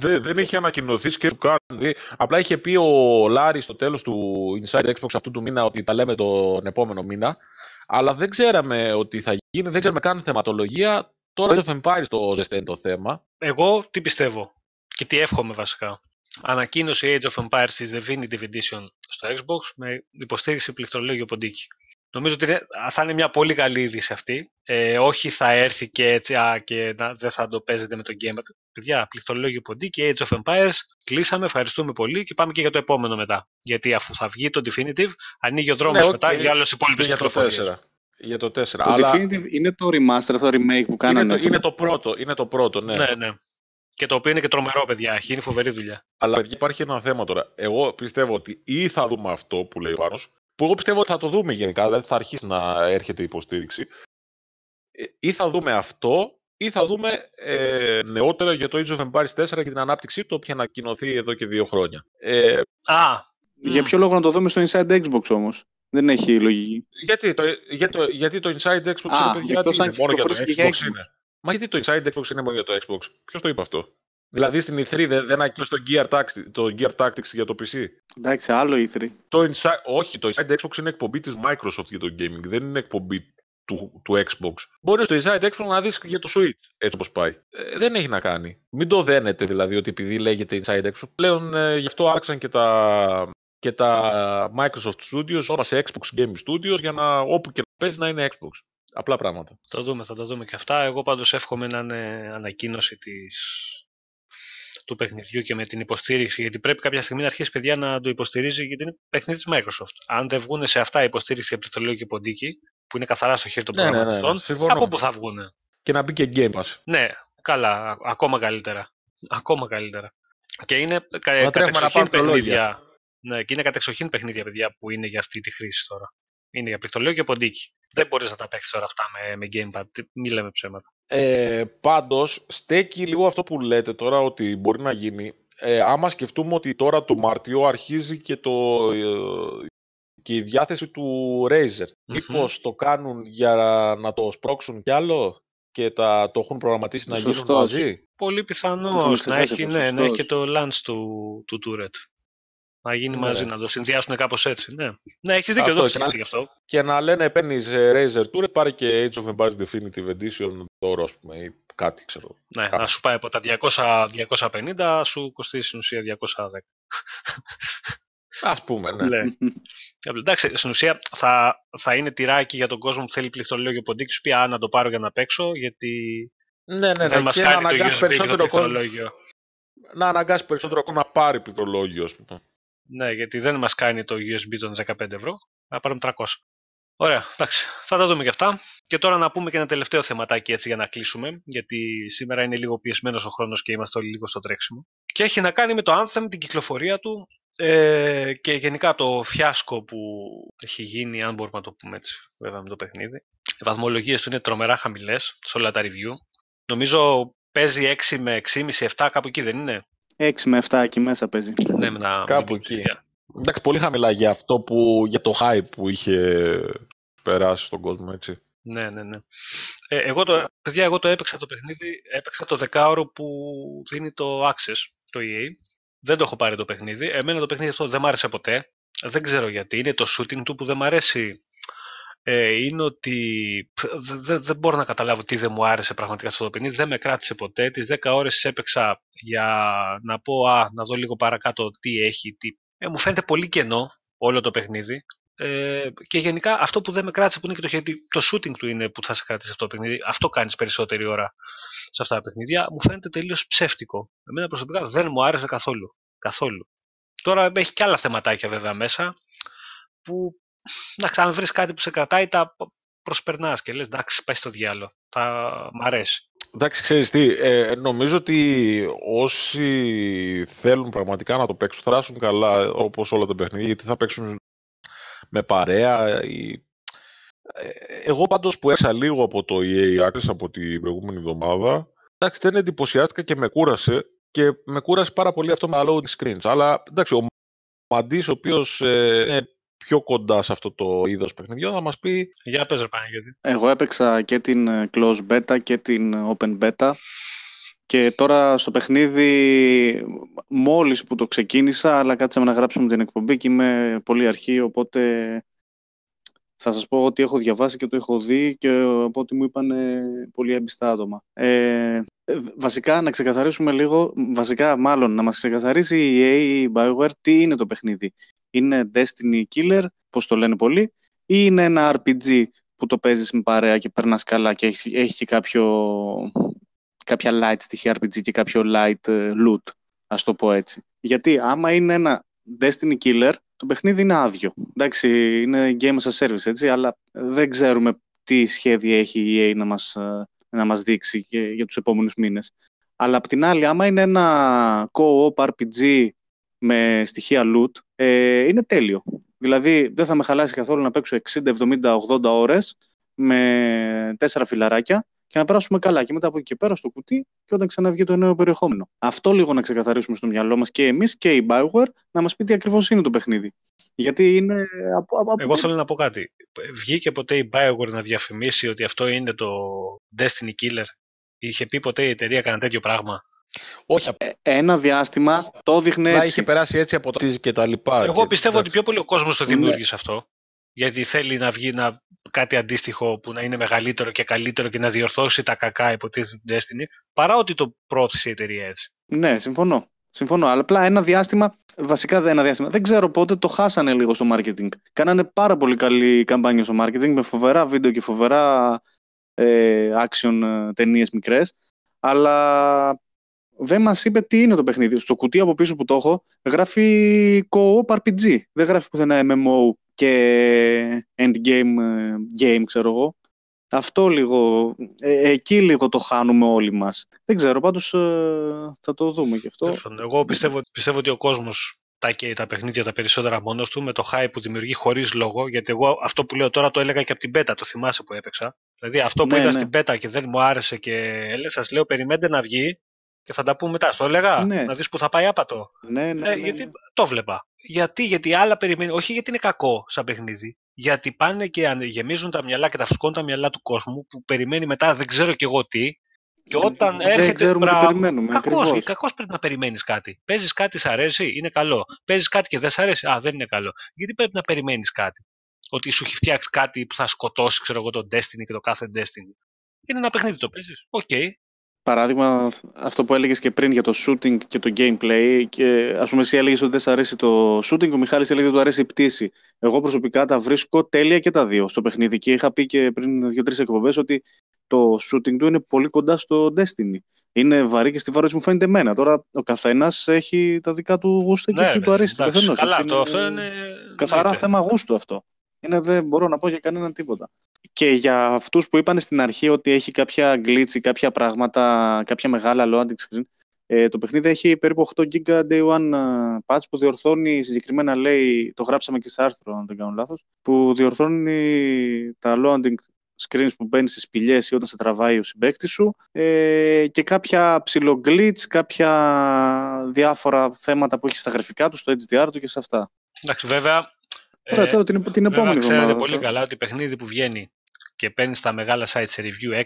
δεν έχει ανακοινωθεί και σου κάνει. Απλά είχε πει ο Λάρης στο τέλος του Inside Xbox αυτού του μήνα ότι τα λέμε τον επόμενο μήνα. Αλλά δεν ξέραμε ότι θα γίνει, δεν ξέραμε καν θεματολογία. Τώρα δεν πάρει το ζεσταίνει το θέμα. Εγώ τι πιστεύω και τι εύχομαι βασικά. Ανακοίνωση Age of Empires της Definitive Edition στο Xbox με υποστήριξη πληκτρολόγιο ποντίκι. Νομίζω ότι θα είναι μια πολύ καλή είδηση αυτή. Όχι θα έρθει και έτσι και δεν θα το παίζετε με τον Game Pass. Παιδιά, πληκτρολόγιο ποντίκι, Age of Empires, κλείσαμε, ευχαριστούμε πολύ και πάμε και για το επόμενο μετά. Γιατί αφού θα βγει το Definitive, ανοίγει ο δρόμος μετά για άλλες υπόλοιπες κυκλοφορίες. Για το 4. Αλλά... Definitive είναι το remaster, το remake που κάναμε. Είναι το πρώτο, ναι. Ναι. Και το οποίο είναι και τρομερό, παιδιά. Έχει γίνει φοβερή δουλειά. Αλλά παιδιά, υπάρχει ένα θέμα τώρα. Εγώ πιστεύω ότι ή θα δούμε αυτό που λέει ο Πάνος, που εγώ πιστεύω ότι θα το δούμε γενικά, δηλαδή θα αρχίσει να έρχεται υποστήριξη. Ή θα δούμε αυτό, ή θα δούμε νεότερα για το Age of Empires 4 και την ανάπτυξή του, που έχει ανακοινωθεί εδώ και 2 χρόνια. Για ποιο λόγο να το δούμε στο Inside Xbox όμως? Δεν έχει λογική. Γιατί το Inside Xbox είναι, παιδιά, είναι μόνο για το Xbox είναι. Μα γιατί το Inside Xbox είναι μόνο για το Xbox? Ποιος το είπε αυτό? Δηλαδή στην E3 δεν ακύρωσε το Gear Tactics για το PC. Εντάξει, άλλο E3. Όχι, το Inside Xbox είναι εκπομπή της Microsoft για το gaming, δεν είναι εκπομπή του Xbox. Μπορείς το Inside Xbox να δεις για το Switch, έτσι όπως πάει. Δεν έχει να κάνει. Μην το δένετε δηλαδή ότι επειδή λέγεται Inside Xbox. Πλέον γι' αυτό άρχισαν και τα Microsoft Studios, όλα σε Xbox Game Studios, για να όπου και να παίζει να είναι Xbox. Απλά πράγματα. Θα τα δούμε και αυτά. Εγώ πάντως εύχομαι να είναι ανακοίνωση του παιχνιδιού και με την υποστήριξη, γιατί πρέπει κάποια στιγμή να αρχίσει, παιδιά, να το υποστηρίζει, γιατί είναι παιχνίδι της Microsoft. Αν δεν βγουν σε αυτά υποστήριξη από το λόγιο και ποντίκι, που είναι καθαρά στο χέρι των προγραμματιστών, από πού θα βγουν? Και να μπει και Game Pass. Ναι, καλά, ακόμα καλύτερα. Και είναι κατεξοχήν παιχνίδια. Ναι, και είναι κατεξοχήν παιχνίδια, παιδιά, που είναι για αυτή τη χρήση τώρα. Είναι για πληκτρολόγιο και ποντίκι. Δεν μπορείς να τα παίξεις τώρα αυτά με Gamepad. Μη λέμε ψέματα. Πάντως, στέκει λίγο αυτό που λέτε τώρα ότι μπορεί να γίνει. Άμα σκεφτούμε ότι τώρα το Μάρτιο αρχίζει και η διάθεση του Razer. Μήπως το κάνουν για να το σπρώξουν κι άλλο και το έχουν προγραμματίσει να γίνουν μαζί. Πολύ πιθανώς να έχει και το launch του Turret. Να γίνει μαζί, να το συνδυάσουν κάπως έτσι. Ναι, έχεις δίκιο, δεν το γι' αυτό. Και να λένε, παίρνεις Razer Tour, πάρε και Age of Empires Definitive Edition δώρο, ας πούμε, ή κάτι, ξέρω. Ναι, κάτι. Να σου πάει από τα 200-250, σου κοστίσει στην ουσία 210. Ας πούμε, ναι. Εντάξει, στην ουσία θα είναι τυράκι για τον κόσμο που θέλει πληκτρολόγιο ποντίκι, σου πει, να το πάρω για να παίξω, γιατί δεν μας κάνει το USB και το πληκτρολόγιο. Να αναγκάσει περισσότερο ακόμα να πάρει πληκτρολόγιο, ας πούμε. Ναι, γιατί δεν μας κάνει το USB των 15 ευρώ, να πάρουμε 300. Ωραία, εντάξει, θα τα δούμε και αυτά. Και τώρα να πούμε και ένα τελευταίο θεματάκι έτσι για να κλείσουμε, γιατί σήμερα είναι λίγο πιεσμένος ο χρόνος και είμαστε όλοι λίγο στο τρέξιμο. Και έχει να κάνει με το Anthem, την κυκλοφορία του και γενικά το φιάσκο που έχει γίνει, αν μπορούμε να το πούμε έτσι, βέβαια με το παιχνίδι. Οι βαθμολογίες του είναι τρομερά χαμηλές σε όλα τα review. Νομίζω παίζει 6 με 6,5, 7, κάπου εκεί δεν είναι. 6 με 7 εκεί μέσα παίζει. Ναι, κάπου εκεί. Εντάξει, πολύ χαμηλά για αυτό για το hype που είχε περάσει στον κόσμο, έτσι. Ναι. Εγώ έπαιξα το παιχνίδι, έπαιξα το δεκάωρο που δίνει το Access, το EA. Δεν το έχω πάρει το παιχνίδι. Εμένα το παιχνίδι αυτό δεν μ' άρεσε ποτέ. Δεν ξέρω γιατί. Είναι το shooting του που δεν μου αρέσει. Είναι ότι δεν μπορώ να καταλάβω τι δεν μου άρεσε πραγματικά στο το παιχνίδι. Δεν με κράτησε ποτέ. Τις 10 ώρες έπαιξα για να πω να δω λίγο παρακάτω τι έχει. Τι... μου φαίνεται πολύ κενό όλο το παιχνίδι. Και γενικά αυτό που δεν με κράτησε που είναι και το shooting του είναι που θα σε κρατήσει αυτό το παιχνίδι. Αυτό κάνεις περισσότερη ώρα σε αυτά τα παιχνίδια. Μου φαίνεται τελείως ψεύτικο. Εμένα προσωπικά δεν μου άρεσε καθόλου. Καθόλου. Τώρα έχει και άλλα θεματάκια βέβαια μέσα που... αν βρεις κάτι που σε κρατάει, τα προσπερνάς και λες εντάξει, πάει στο διάλογο. Τα μ' αρέσει. Εντάξει, ξέρεις τι, νομίζω ότι όσοι θέλουν πραγματικά να το παίξουν, θα δράσουν καλά όπως όλα τα παιχνίδια, γιατί θα παίξουν με παρέα. Εγώ πάντως που έξα λίγο από το EA Access από την προηγούμενη εβδομάδα, εντάξει, δεν εντυπωσιάστηκα και με κούρασε. Και με κούρασε πάρα πολύ αυτό με τα loading screens. Αλλά εντάξει, ο Μαντής, ο οποίος πιο κοντά σε αυτό το είδος παιχνιδιών, θα μας πει... Για πες ρε Παναγιώτη. Εγώ έπαιξα και την close beta και την open beta και τώρα στο παιχνίδι μόλις που το ξεκίνησα, αλλά κάτσαμε να γράψουμε την εκπομπή και είμαι πολύ αρχή, οπότε θα σας πω ότι έχω διαβάσει και το έχω δει και από ό,τι μου είπαν πολύ εμπιστά άτομα. Βασικά να ξεκαθαρίσουμε λίγο, να μας ξεκαθαρίσει η EA, η BioWare, τι είναι το παιχνίδι. Είναι Destiny Killer, πώς το λένε πολλοί, ή είναι ένα RPG που το παίζεις με παρέα και περνάς καλά και έχει και κάποια light στοιχεία RPG και κάποιο light loot, ας το πω έτσι. Γιατί άμα είναι ένα Destiny Killer, το παιχνίδι είναι άδειο. Εντάξει, είναι game as a service, έτσι, αλλά δεν ξέρουμε τι σχέδια έχει η EA να μας δείξει για τους επόμενους μήνες. Αλλά απ' την άλλη, άμα είναι ένα co-op RPG με στοιχεία loot, είναι τέλειο. Δηλαδή δεν θα με χαλάσει καθόλου να παίξω 60, 70, 80 ώρες με 4 φιλαράκια και να περάσουμε καλά. Και μετά από εκεί και πέρα στο κουτί και όταν ξαναβγεί το νέο περιεχόμενο. Αυτό λίγο να ξεκαθαρίσουμε στο μυαλό μας και εμείς και η BioWare να μας πει τι ακριβώς είναι το παιχνίδι. Γιατί είναι... Εγώ θέλω να πω κάτι. Βγήκε ποτέ η BioWare να διαφημίσει ότι αυτό είναι το Destiny Killer? Είχε πει ποτέ η εταιρεία κανένα τέτοιο πράγμα? Όχι. Ένα διάστημα το δείχνε έτσι. Είχε περάσει έτσι από το και τα λοιπά. Εγώ πιστεύω ότι πιο πολύ ο κόσμος το δημιούργησε αυτό. Γιατί θέλει να βγει κάτι αντίστοιχο που να είναι μεγαλύτερο και καλύτερο και να διορθώσει τα κακά υποτίθεται Destiny, παρά ότι το πρόθεσε η εταιρεία έτσι. Ναι, συμφωνώ. Αλλά απλά ένα διάστημα, δεν ξέρω πότε το χάσανε λίγο στο marketing. Κάνανε πάρα πολύ καλή καμπάνια στο marketing με φοβερά βίντεο και φοβερά action ταινίες μικρές. Αλλά δεν μας είπε τι είναι το παιχνίδι. Στο κουτί από πίσω που το έχω γράφει co-op RPG. Δεν γράφει πουθενά MMO και endgame game, ξέρω εγώ. Αυτό λίγο, εκεί λίγο το χάνουμε όλοι μας. Δεν ξέρω, πάντως θα το δούμε και αυτό. Εγώ πιστεύω ότι ο κόσμος τα παιχνίδια τα περισσότερα μόνος του, με το hype που δημιουργεί χωρίς λόγο, γιατί εγώ αυτό που λέω τώρα το έλεγα και από την πέτα, το θυμάσαι που έπαιξα. Δηλαδή αυτό που είδα στην πέτα και δεν μου άρεσε και σας λέω περιμένετε να βγει και θα τα πούμε μετά. Στο έλεγα, να δεις που θα πάει άπατο. Γιατί το βλέπα. Γιατί άλλα περιμένει. Όχι γιατί είναι κακό σαν παιχνίδι. Γιατί πάνε και γεμίζουν τα μυαλά και τα φουσκώνουν τα μυαλά του κόσμου που περιμένει μετά δεν ξέρω κι εγώ τι. Και όταν έρχεται κακώς πρέπει να περιμένεις κάτι. Παίζεις κάτι, σ' αρέσει, είναι καλό. Παίζεις κάτι και δεν σ' αρέσει, δεν είναι καλό. Γιατί πρέπει να περιμένεις κάτι? Ότι σου έχει φτιάξει κάτι που θα σκοτώσει, ξέρω εγώ, τον Destiny και το κάθε Destiny. Είναι ένα παιχνίδι, το παίζεις. Okay. Παράδειγμα, αυτό που έλεγες και πριν για το shooting και το gameplay, και ας πούμε εσύ έλεγες ότι δεν σ' αρέσει το shooting, ο Μιχάλης έλεγε ότι του αρέσει η πτήση. Εγώ προσωπικά τα βρίσκω τέλεια και τα δύο στο παιχνίδι και είχα πει και πριν 2-3 εκπομπές ότι το shooting του είναι πολύ κοντά στο Destiny. Είναι βαρύ και στη βαρύτητα μου φαίνεται εμένα. Τώρα ο καθένας έχει τα δικά του γούστα και τι του αρέσει. Καθαρά θέμα γούστου αυτό. Δεν μπορώ να πω για κανέναν τίποτα. Και για αυτούς που είπαν στην αρχή ότι έχει κάποια glitch, κάποια πράγματα, κάποια μεγάλα loading screen, το παιχνίδι έχει περίπου 8 GB day one patch που διορθώνει, συγκεκριμένα λέει, το γράψαμε και σε άρθρο αν δεν κάνω λάθος, που διορθώνει τα loading screens που μπαίνει στις σπηλιές ή όταν σε τραβάει ο συμπαίκτης σου, και κάποια ψηλό glitch, κάποια διάφορα θέματα που έχει στα γραφικά του, στο HDR του και σε αυτά. Εντάξει, βέβαια. Τώρα, την επόμενη ξέρετε πολύ καλά ότι παιχνίδι που βγαίνει και παίρνει στα μεγάλα site σε review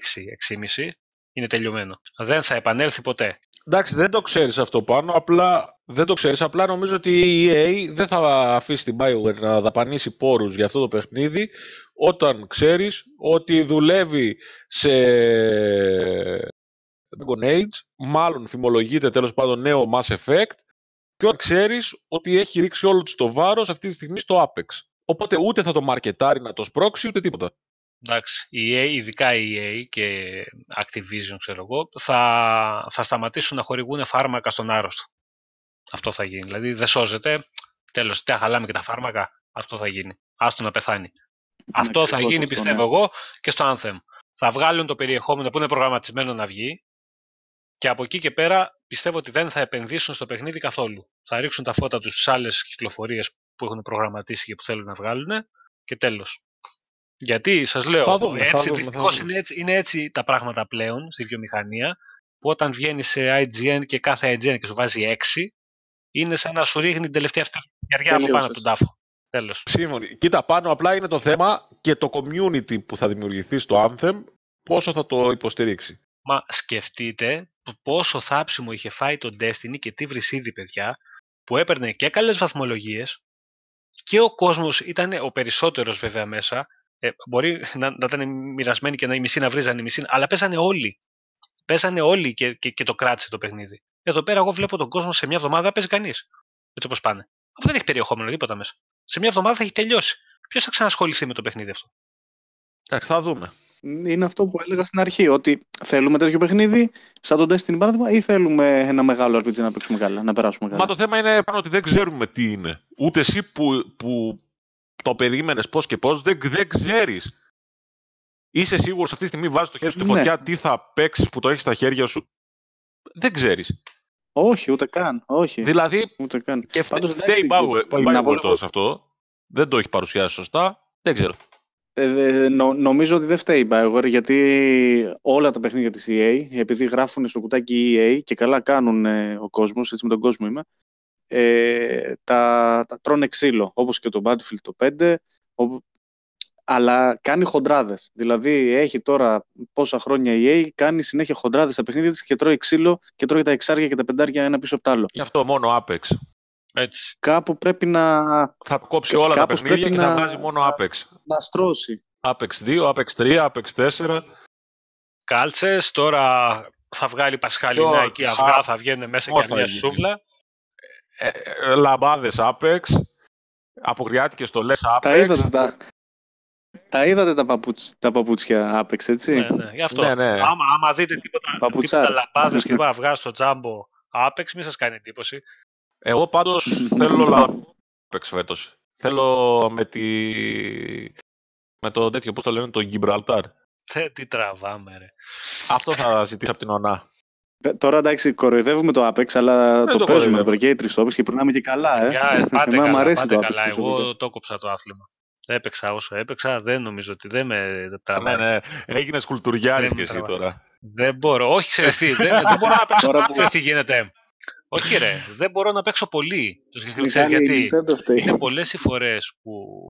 6-6,5 είναι τελειωμένο. Δεν θα επανέλθει ποτέ. Εντάξει, δεν το ξέρεις αυτό πάνω, απλά δεν το ξέρεις. Απλά νομίζω ότι η EA δεν θα αφήσει την BioWare να δαπανίσει πόρους για αυτό το παιχνίδι όταν ξέρεις ότι δουλεύει σε Dragon Age, μάλλον φημολογείται τέλος πάντων νέο Mass Effect και όταν ξέρεις ότι έχει ρίξει όλο του το βάρος αυτή τη στιγμή στο Apex. Οπότε ούτε θα το μαρκετάρει να το σπρώξει ούτε τίποτα. Εντάξει, η EA, ειδικά η EA και Activision, ξέρω εγώ, θα σταματήσουν να χορηγούν φάρμακα στον άρρωστο. Αυτό θα γίνει. Δηλαδή δεν σώζεται, τέλος, τι χαλάμε και τα φάρμακα, αυτό θα γίνει. Άστο να πεθάνει. Αυτό θα γίνει, πιστεύω εγώ, και στο Anthem. Θα βγάλουν το περιεχόμενο που είναι προγραμματισμένο να βγει και από εκεί και πέρα πιστεύω ότι δεν θα επενδύσουν στο παιχνίδι καθόλου. Θα ρίξουν τα φώτα τους στις άλλες κυκλοφορίες που έχουν προγραμματίσει και που θέλουν να βγάλουν και τέλος. Γιατί, σας λέω, είναι έτσι τα πράγματα πλέον στη βιομηχανία, που όταν βγαίνει σε IGN και κάθε IGN και σου βάζει 6, είναι σαν να σου ρίχνει την τελευταία φτιαριά από πάνω από τον τάφο. Τέλος. Σύμφωνοι. Κοίτα, πάνω απλά είναι το θέμα και το community που θα δημιουργηθεί στο Anthem, πόσο θα το υποστηρίξει. Μα σκεφτείτε πόσο θάψιμο είχε φάει το Destiny και τι βρυσίδι, παιδιά, που έπαιρνε και καλές βαθμολογίες και ο κόσμος ήταν ο περισσότερος βέβαια μέσα. Μπορεί να ήταν μοιρασμένοι και να οι μισοί να βρίζανε οι μισοί, αλλά πέσανε όλοι. Πέσανε όλοι και το κράτησε το παιχνίδι. Εδώ πέρα, εγώ βλέπω τον κόσμο σε μια εβδομάδα να παίζει κανείς. Έτσι όπως πάνε. Αυτό δεν έχει περιεχόμενο, τίποτα μέσα. Σε μια εβδομάδα θα έχει τελειώσει. Ποιος θα ξανασχοληθεί με το παιχνίδι αυτό? Εντάξει, θα δούμε. Είναι αυτό που έλεγα στην αρχή, ότι θέλουμε τέτοιο παιχνίδι, σαν τον Destiny παράδειγμα, ή θέλουμε ένα μεγάλο RPG να παίξουμε καλά, να περάσουμε καλά. Μα το θέμα είναι πάνω ότι δεν ξέρουμε τι είναι. Ούτε εσύ που το περίμενες πώς και πώς, δεν ξέρεις. Είσαι σίγουρος αυτή τη στιγμή βάζεις το χέρι σου στη φωτιά, τι θα παίξεις που το έχεις στα χέρια σου. Δεν ξέρεις. Όχι, ούτε καν. Όχι. Δηλαδή, ούτε καν. Και φταίει Bauer σε αυτό. Δεν το έχει παρουσιάσει σωστά. Δεν ξέρω. Νομίζω ότι δεν φταίει Bauer, γιατί όλα τα παιχνίδια της EA, επειδή γράφουν στο κουτάκι EA και καλά κάνουν ο κόσμος, έτσι με τον κόσμο είμαι, τα τρώνε ξύλο, όπως και το Battlefield το 5, αλλά κάνει χοντράδες. Δηλαδή έχει τώρα πόσα χρόνια η EA, κάνει συνέχεια χοντράδες στα παιχνίδια της και τρώει ξύλο και τρώει τα εξάρια και τα πεντάρια ένα πίσω από το άλλο. Γι' αυτό μόνο Apex. Έτσι. Κάπου πρέπει να... Θα κόψει όλα τα παιχνίδια και θα βγάζει μόνο Apex. Να στρώσει. Apex 2, Apex 3, Apex 4. Κάλτσες, τώρα θα βγάλει πασχαλινά εκεί αυγά, θα βγαίνει μέσα και μια σούβλα. Λαμπάδες Apex, αποκριάτικες στολές Apex. Τα είδατε τα παπούτσια Apex, έτσι. Ναι, γι' αυτό. Ναι. Άμα δείτε τίποτα λαμπάδες και τίποτα αυγά στο τζάμπο Apex, μην σας κάνει εντύπωση. Εγώ πάντως θέλω Apex φέτος. Θέλω με το τέτοιο, πώς το λένε, το Gibraltar. Τι τραβάμε, ρε. Αυτό θα ζητήσω από την ΟΝΑ. Τώρα εντάξει, κοροϊδεύουμε το Apex, αλλά το παίζουμε τώρα και οι τρεις τόπες και περνάμε και καλά. Πάτε καλά. Εγώ το κόψα το άθλημα. Έπαιξα όσο έπαιξα, δεν νομίζω ότι δεν με τραβάει. Ναι. Έγινες κουλτουριάρης κι εσύ τώρα. Δεν μπορώ. Όχι, ξέρεις τι. Δεν μπορώ να παίξω τώρα τι γίνεται. Όχι, ρε. Δεν μπορώ να παίξω πολύ. Γιατί είναι πολλές οι φορές που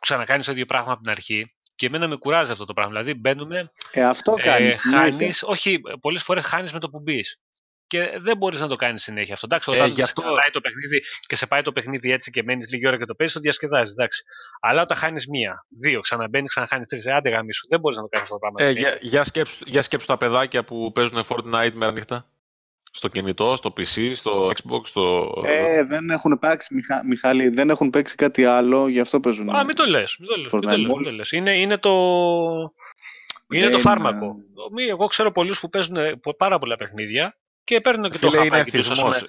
ξανακάνεις το ίδιο πράγμα από την αρχή. Και εμένα με κουράζει αυτό το πράγμα. Δηλαδή μπαίνουμε. Αυτό κάνεις. Χάνεις, όχι, πολλές φορές χάνεις με το που μπεις. Και δεν μπορείς να το κάνεις συνέχεια αυτό. Εντάξει, όταν κρατάει το παιχνίδι και σε πάει το παιχνίδι έτσι και μένεις λίγη ώρα και το παίζεις, το διασκεδάζεις. Εντάξει. Αλλά όταν χάνεις μία, δύο, ξαναμπαίνεις, ξαναχάνεις τρεις, άντε γαμίσου. Δεν μπορείς να το κάνεις αυτό το πράγμα. Για σκέψου τα παιδάκια που παίζουν Fortnite μέρα νύχτα. Στο κινητό, στο PC, στο Xbox, στο... δεν έχουν παίξει, Μιχάλη, δεν έχουν παίξει κάτι άλλο, γι' αυτό παίζουν. Μην το λες. Είναι το φάρμακο. Εγώ ξέρω πολλούς που παίζουν πάρα πολλά παιχνίδια και παίρνουν και το χαπάκι του.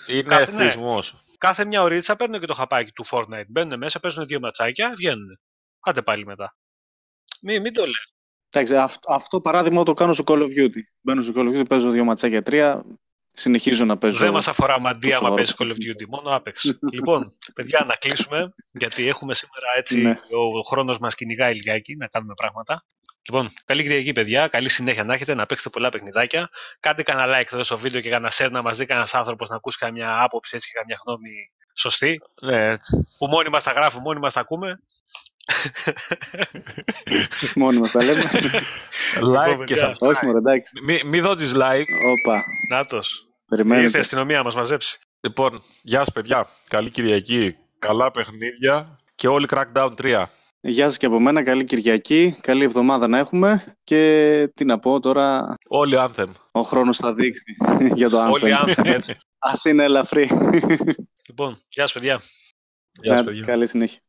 Είναι εθισμός. Κάθε μια ωρίτσα παίρνουν και το χαπάκι του Fortnite. Μπαίνουν μέσα, παίζουν δύο ματσάκια, βγαίνουν. Άντε πάλι μετά. Μην το λες. Εντάξει, αυτό παράδειγμα το κάνω στο Call of Duty. Μπαίνω στο Call of Duty, παίζω δύο ματσάκια, τρία. Συνεχίζω να παίζω. Δεν μας αφορά μαντί άμα παίζει Call of Duty, μόνο Apex. Λοιπόν, παιδιά, να κλείσουμε, γιατί έχουμε σήμερα έτσι ο χρόνος μας κυνηγάει λιγάκι να κάνουμε πράγματα. Λοιπόν, καλή Κυριακή, παιδιά. Καλή συνέχεια να έχετε, να παίξετε πολλά παιχνιδάκια. Κάντε κανένα like εδώ στο βίντεο και κανένα share να μας δει κανένας άνθρωπος να ακούσει καμιά άποψη έτσι και καμιά γνώμη σωστή. Ναι, έτσι. Που μόνοι μας τα γράφουμε, μόνοι μας τα ακούμε. Μόνοι μας τα λέμε. Like και subscribe. Μην δώσεις like. Νάτος. Ήρθε η αστυνομία να μας μαζέψει. Λοιπόν, γεια σας παιδιά. Καλή Κυριακή. Καλά παιχνίδια και όλοι Crackdown 3. Γεια σας και από μένα. Καλή Κυριακή. Καλή εβδομάδα να έχουμε. Και τι να πω τώρα. Όλοι Anthem. Ο χρόνος θα δείξει για το Anthem. Όλοι Anthem, έτσι. Ας είναι ελαφρύ. Λοιπόν, γεια σας παιδιά. Καλή συνέχεια.